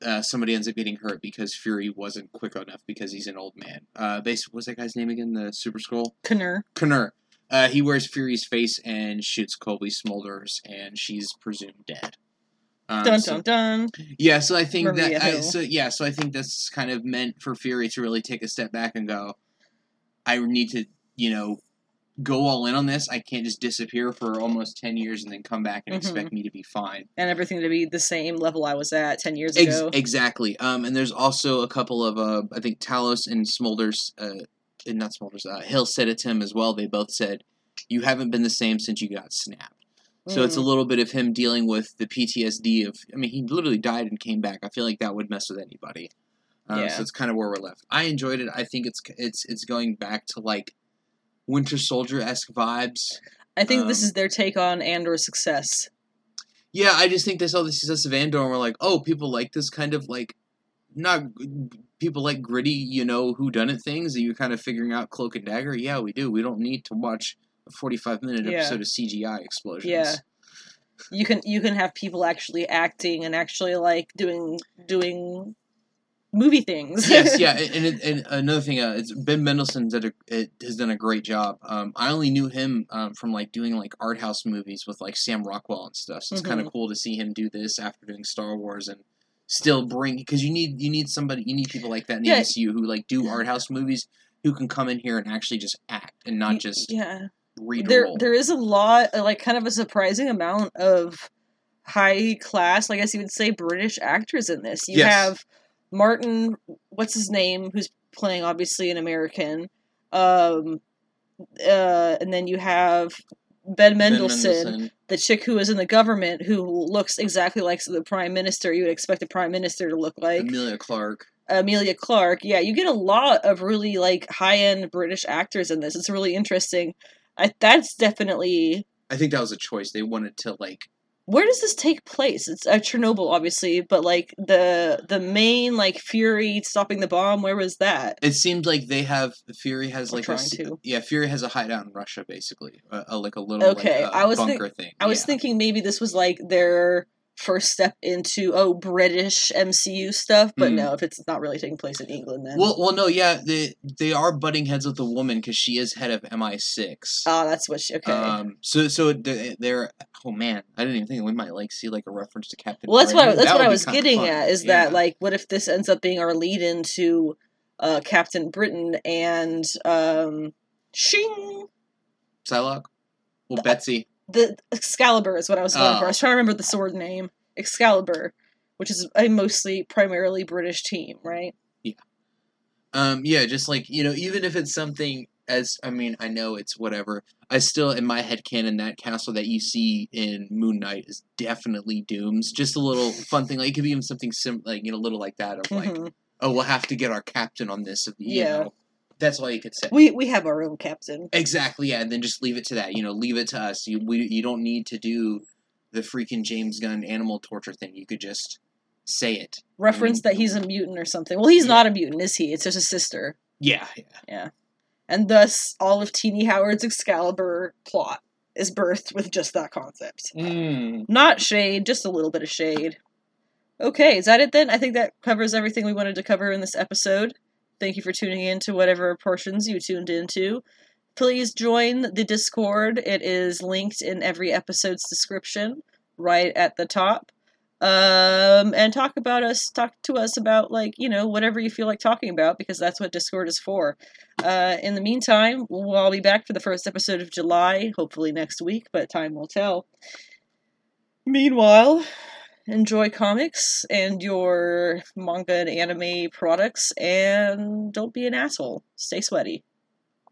Uh, somebody ends up getting hurt because Fury wasn't quick enough because he's an old man. Uh, basically, what's that guy's name again? The Super Skrull? Knur. Knur. Uh, he wears Fury's face and shoots Colby Smulders, and she's presumed dead. Um, dun so, dun dun. Yeah, so I think Maria that. I, so yeah, so I think that's kind of meant for Fury to really take a step back and go, I need to, you know, go all in on this. I can't just disappear for almost ten years and then come back and mm-hmm. expect me to be fine. And everything to be the same level I was at ten years Ex- ago. Exactly. Um, and there's also a couple of, uh, I think Talos and Smulders, uh, and not Smulders, uh, Hill said it to him as well. They both said, you haven't been the same since you got snapped. Mm. So it's a little bit of him dealing with the P T S D of, I mean, he literally died and came back. I feel like that would mess with anybody. Um, yeah. So it's kind of where we're left. I enjoyed it. I think it's it's it's going back to like, Winter Soldier-esque vibes. I think um, this is their take on Andor's success. Yeah, I just think they saw the success of Andor and were like, oh, people like this kind of, like, not, people like gritty, you know, whodunit things that you're kind of figuring out cloak and dagger. Yeah, we do. We don't need to watch a forty-five minute yeah. episode of C G I explosions. Yeah. You can you can have people actually acting and actually, like, doing doing... movie things. Yes, yeah, and, and, and another thing, uh, it's Ben Mendelsohn did a, it has done a great job. Um, I only knew him um, from like doing like art house movies with like Sam Rockwell and stuff. So it's mm-hmm. kind of cool to see him do this after doing Star Wars and still bring because you need you need somebody you need people like that in the yeah. M C U who like do art house movies who can come in here and actually just act and not just yeah. read. There a there is a lot like kind of a surprising amount of high class, I guess you would say, British actors in this. You yes. have. Martin, what's his name, who's playing, obviously, an American. Um, uh, and then you have Ben Mendelsohn, ben Mendelsohn, the chick who is in the government, who looks exactly like the Prime Minister you would expect the Prime Minister to look like. Emilia Clarke. Emilia Clarke, yeah. You get a lot of really, like, high-end British actors in this. It's really interesting. I, that's definitely... I think that was a choice. They wanted to, like... Where does this take place? It's uh, Chernobyl, obviously, but like the the main like Fury stopping the bomb. Where was that? It seems like they have Fury has like a, yeah Fury has a hideout in Russia, basically, a, a, like a little okay. Like, uh, I was bunker thi- thing. I yeah. was thinking maybe this was like their first step into, oh, British M C U stuff, but mm. no, if it's not really taking place in England, then... Well, well, no, yeah, they, they are butting heads with the woman, because she is head of M I six. Oh, that's what she... Okay. Um, so, so they're... Oh, man, I didn't even think we might, like, see, like, a reference to Captain... Well, that's Britain. what I, that's that what I was getting at, is yeah. that, like, what if this ends up being our lead-in to uh, Captain Britain and, um... Shing! Psylocke? Well, the, Betsy... The Excalibur is what I was going oh. for. I was trying to remember the sword name. Excalibur, which is a mostly primarily British team, right? Yeah. Um, yeah, just like, you know, even if it's something as, I mean, I know it's whatever. I still, in my headcanon, that castle that you see in Moon Knight is definitely Doom's. Just a little fun thing. Like, it could be even something sim- like, you know, little like that of mm-hmm. like, oh, we'll have to get our captain on this. You yeah. know. That's all you could say. We we have our own captain. Exactly, yeah, and then just leave it to that. You know, leave it to us. You we you don't need to do the freaking James Gunn animal torture thing. You could just say it. Reference I mean, that he's a mutant or something. Well, he's yeah. not a mutant, is he? It's just a sister. Yeah, yeah. Yeah. And thus, all of Teenie Howard's Excalibur plot is birthed with just that concept. Mm. Not shade, just a little bit of shade. Okay, is that it then? I think that covers everything we wanted to cover in this episode. Thank you for tuning in to whatever portions you tuned into. Please join the Discord. It is linked in every episode's description, right at the top. Um, and talk about us, talk to us about, like, you know, whatever you feel like talking about, because that's what Discord is for. Uh, in the meantime, we'll all be back for the first episode of July, hopefully next week, but time will tell. Meanwhile... enjoy comics and your manga and anime products, and don't be an asshole. Stay sweaty.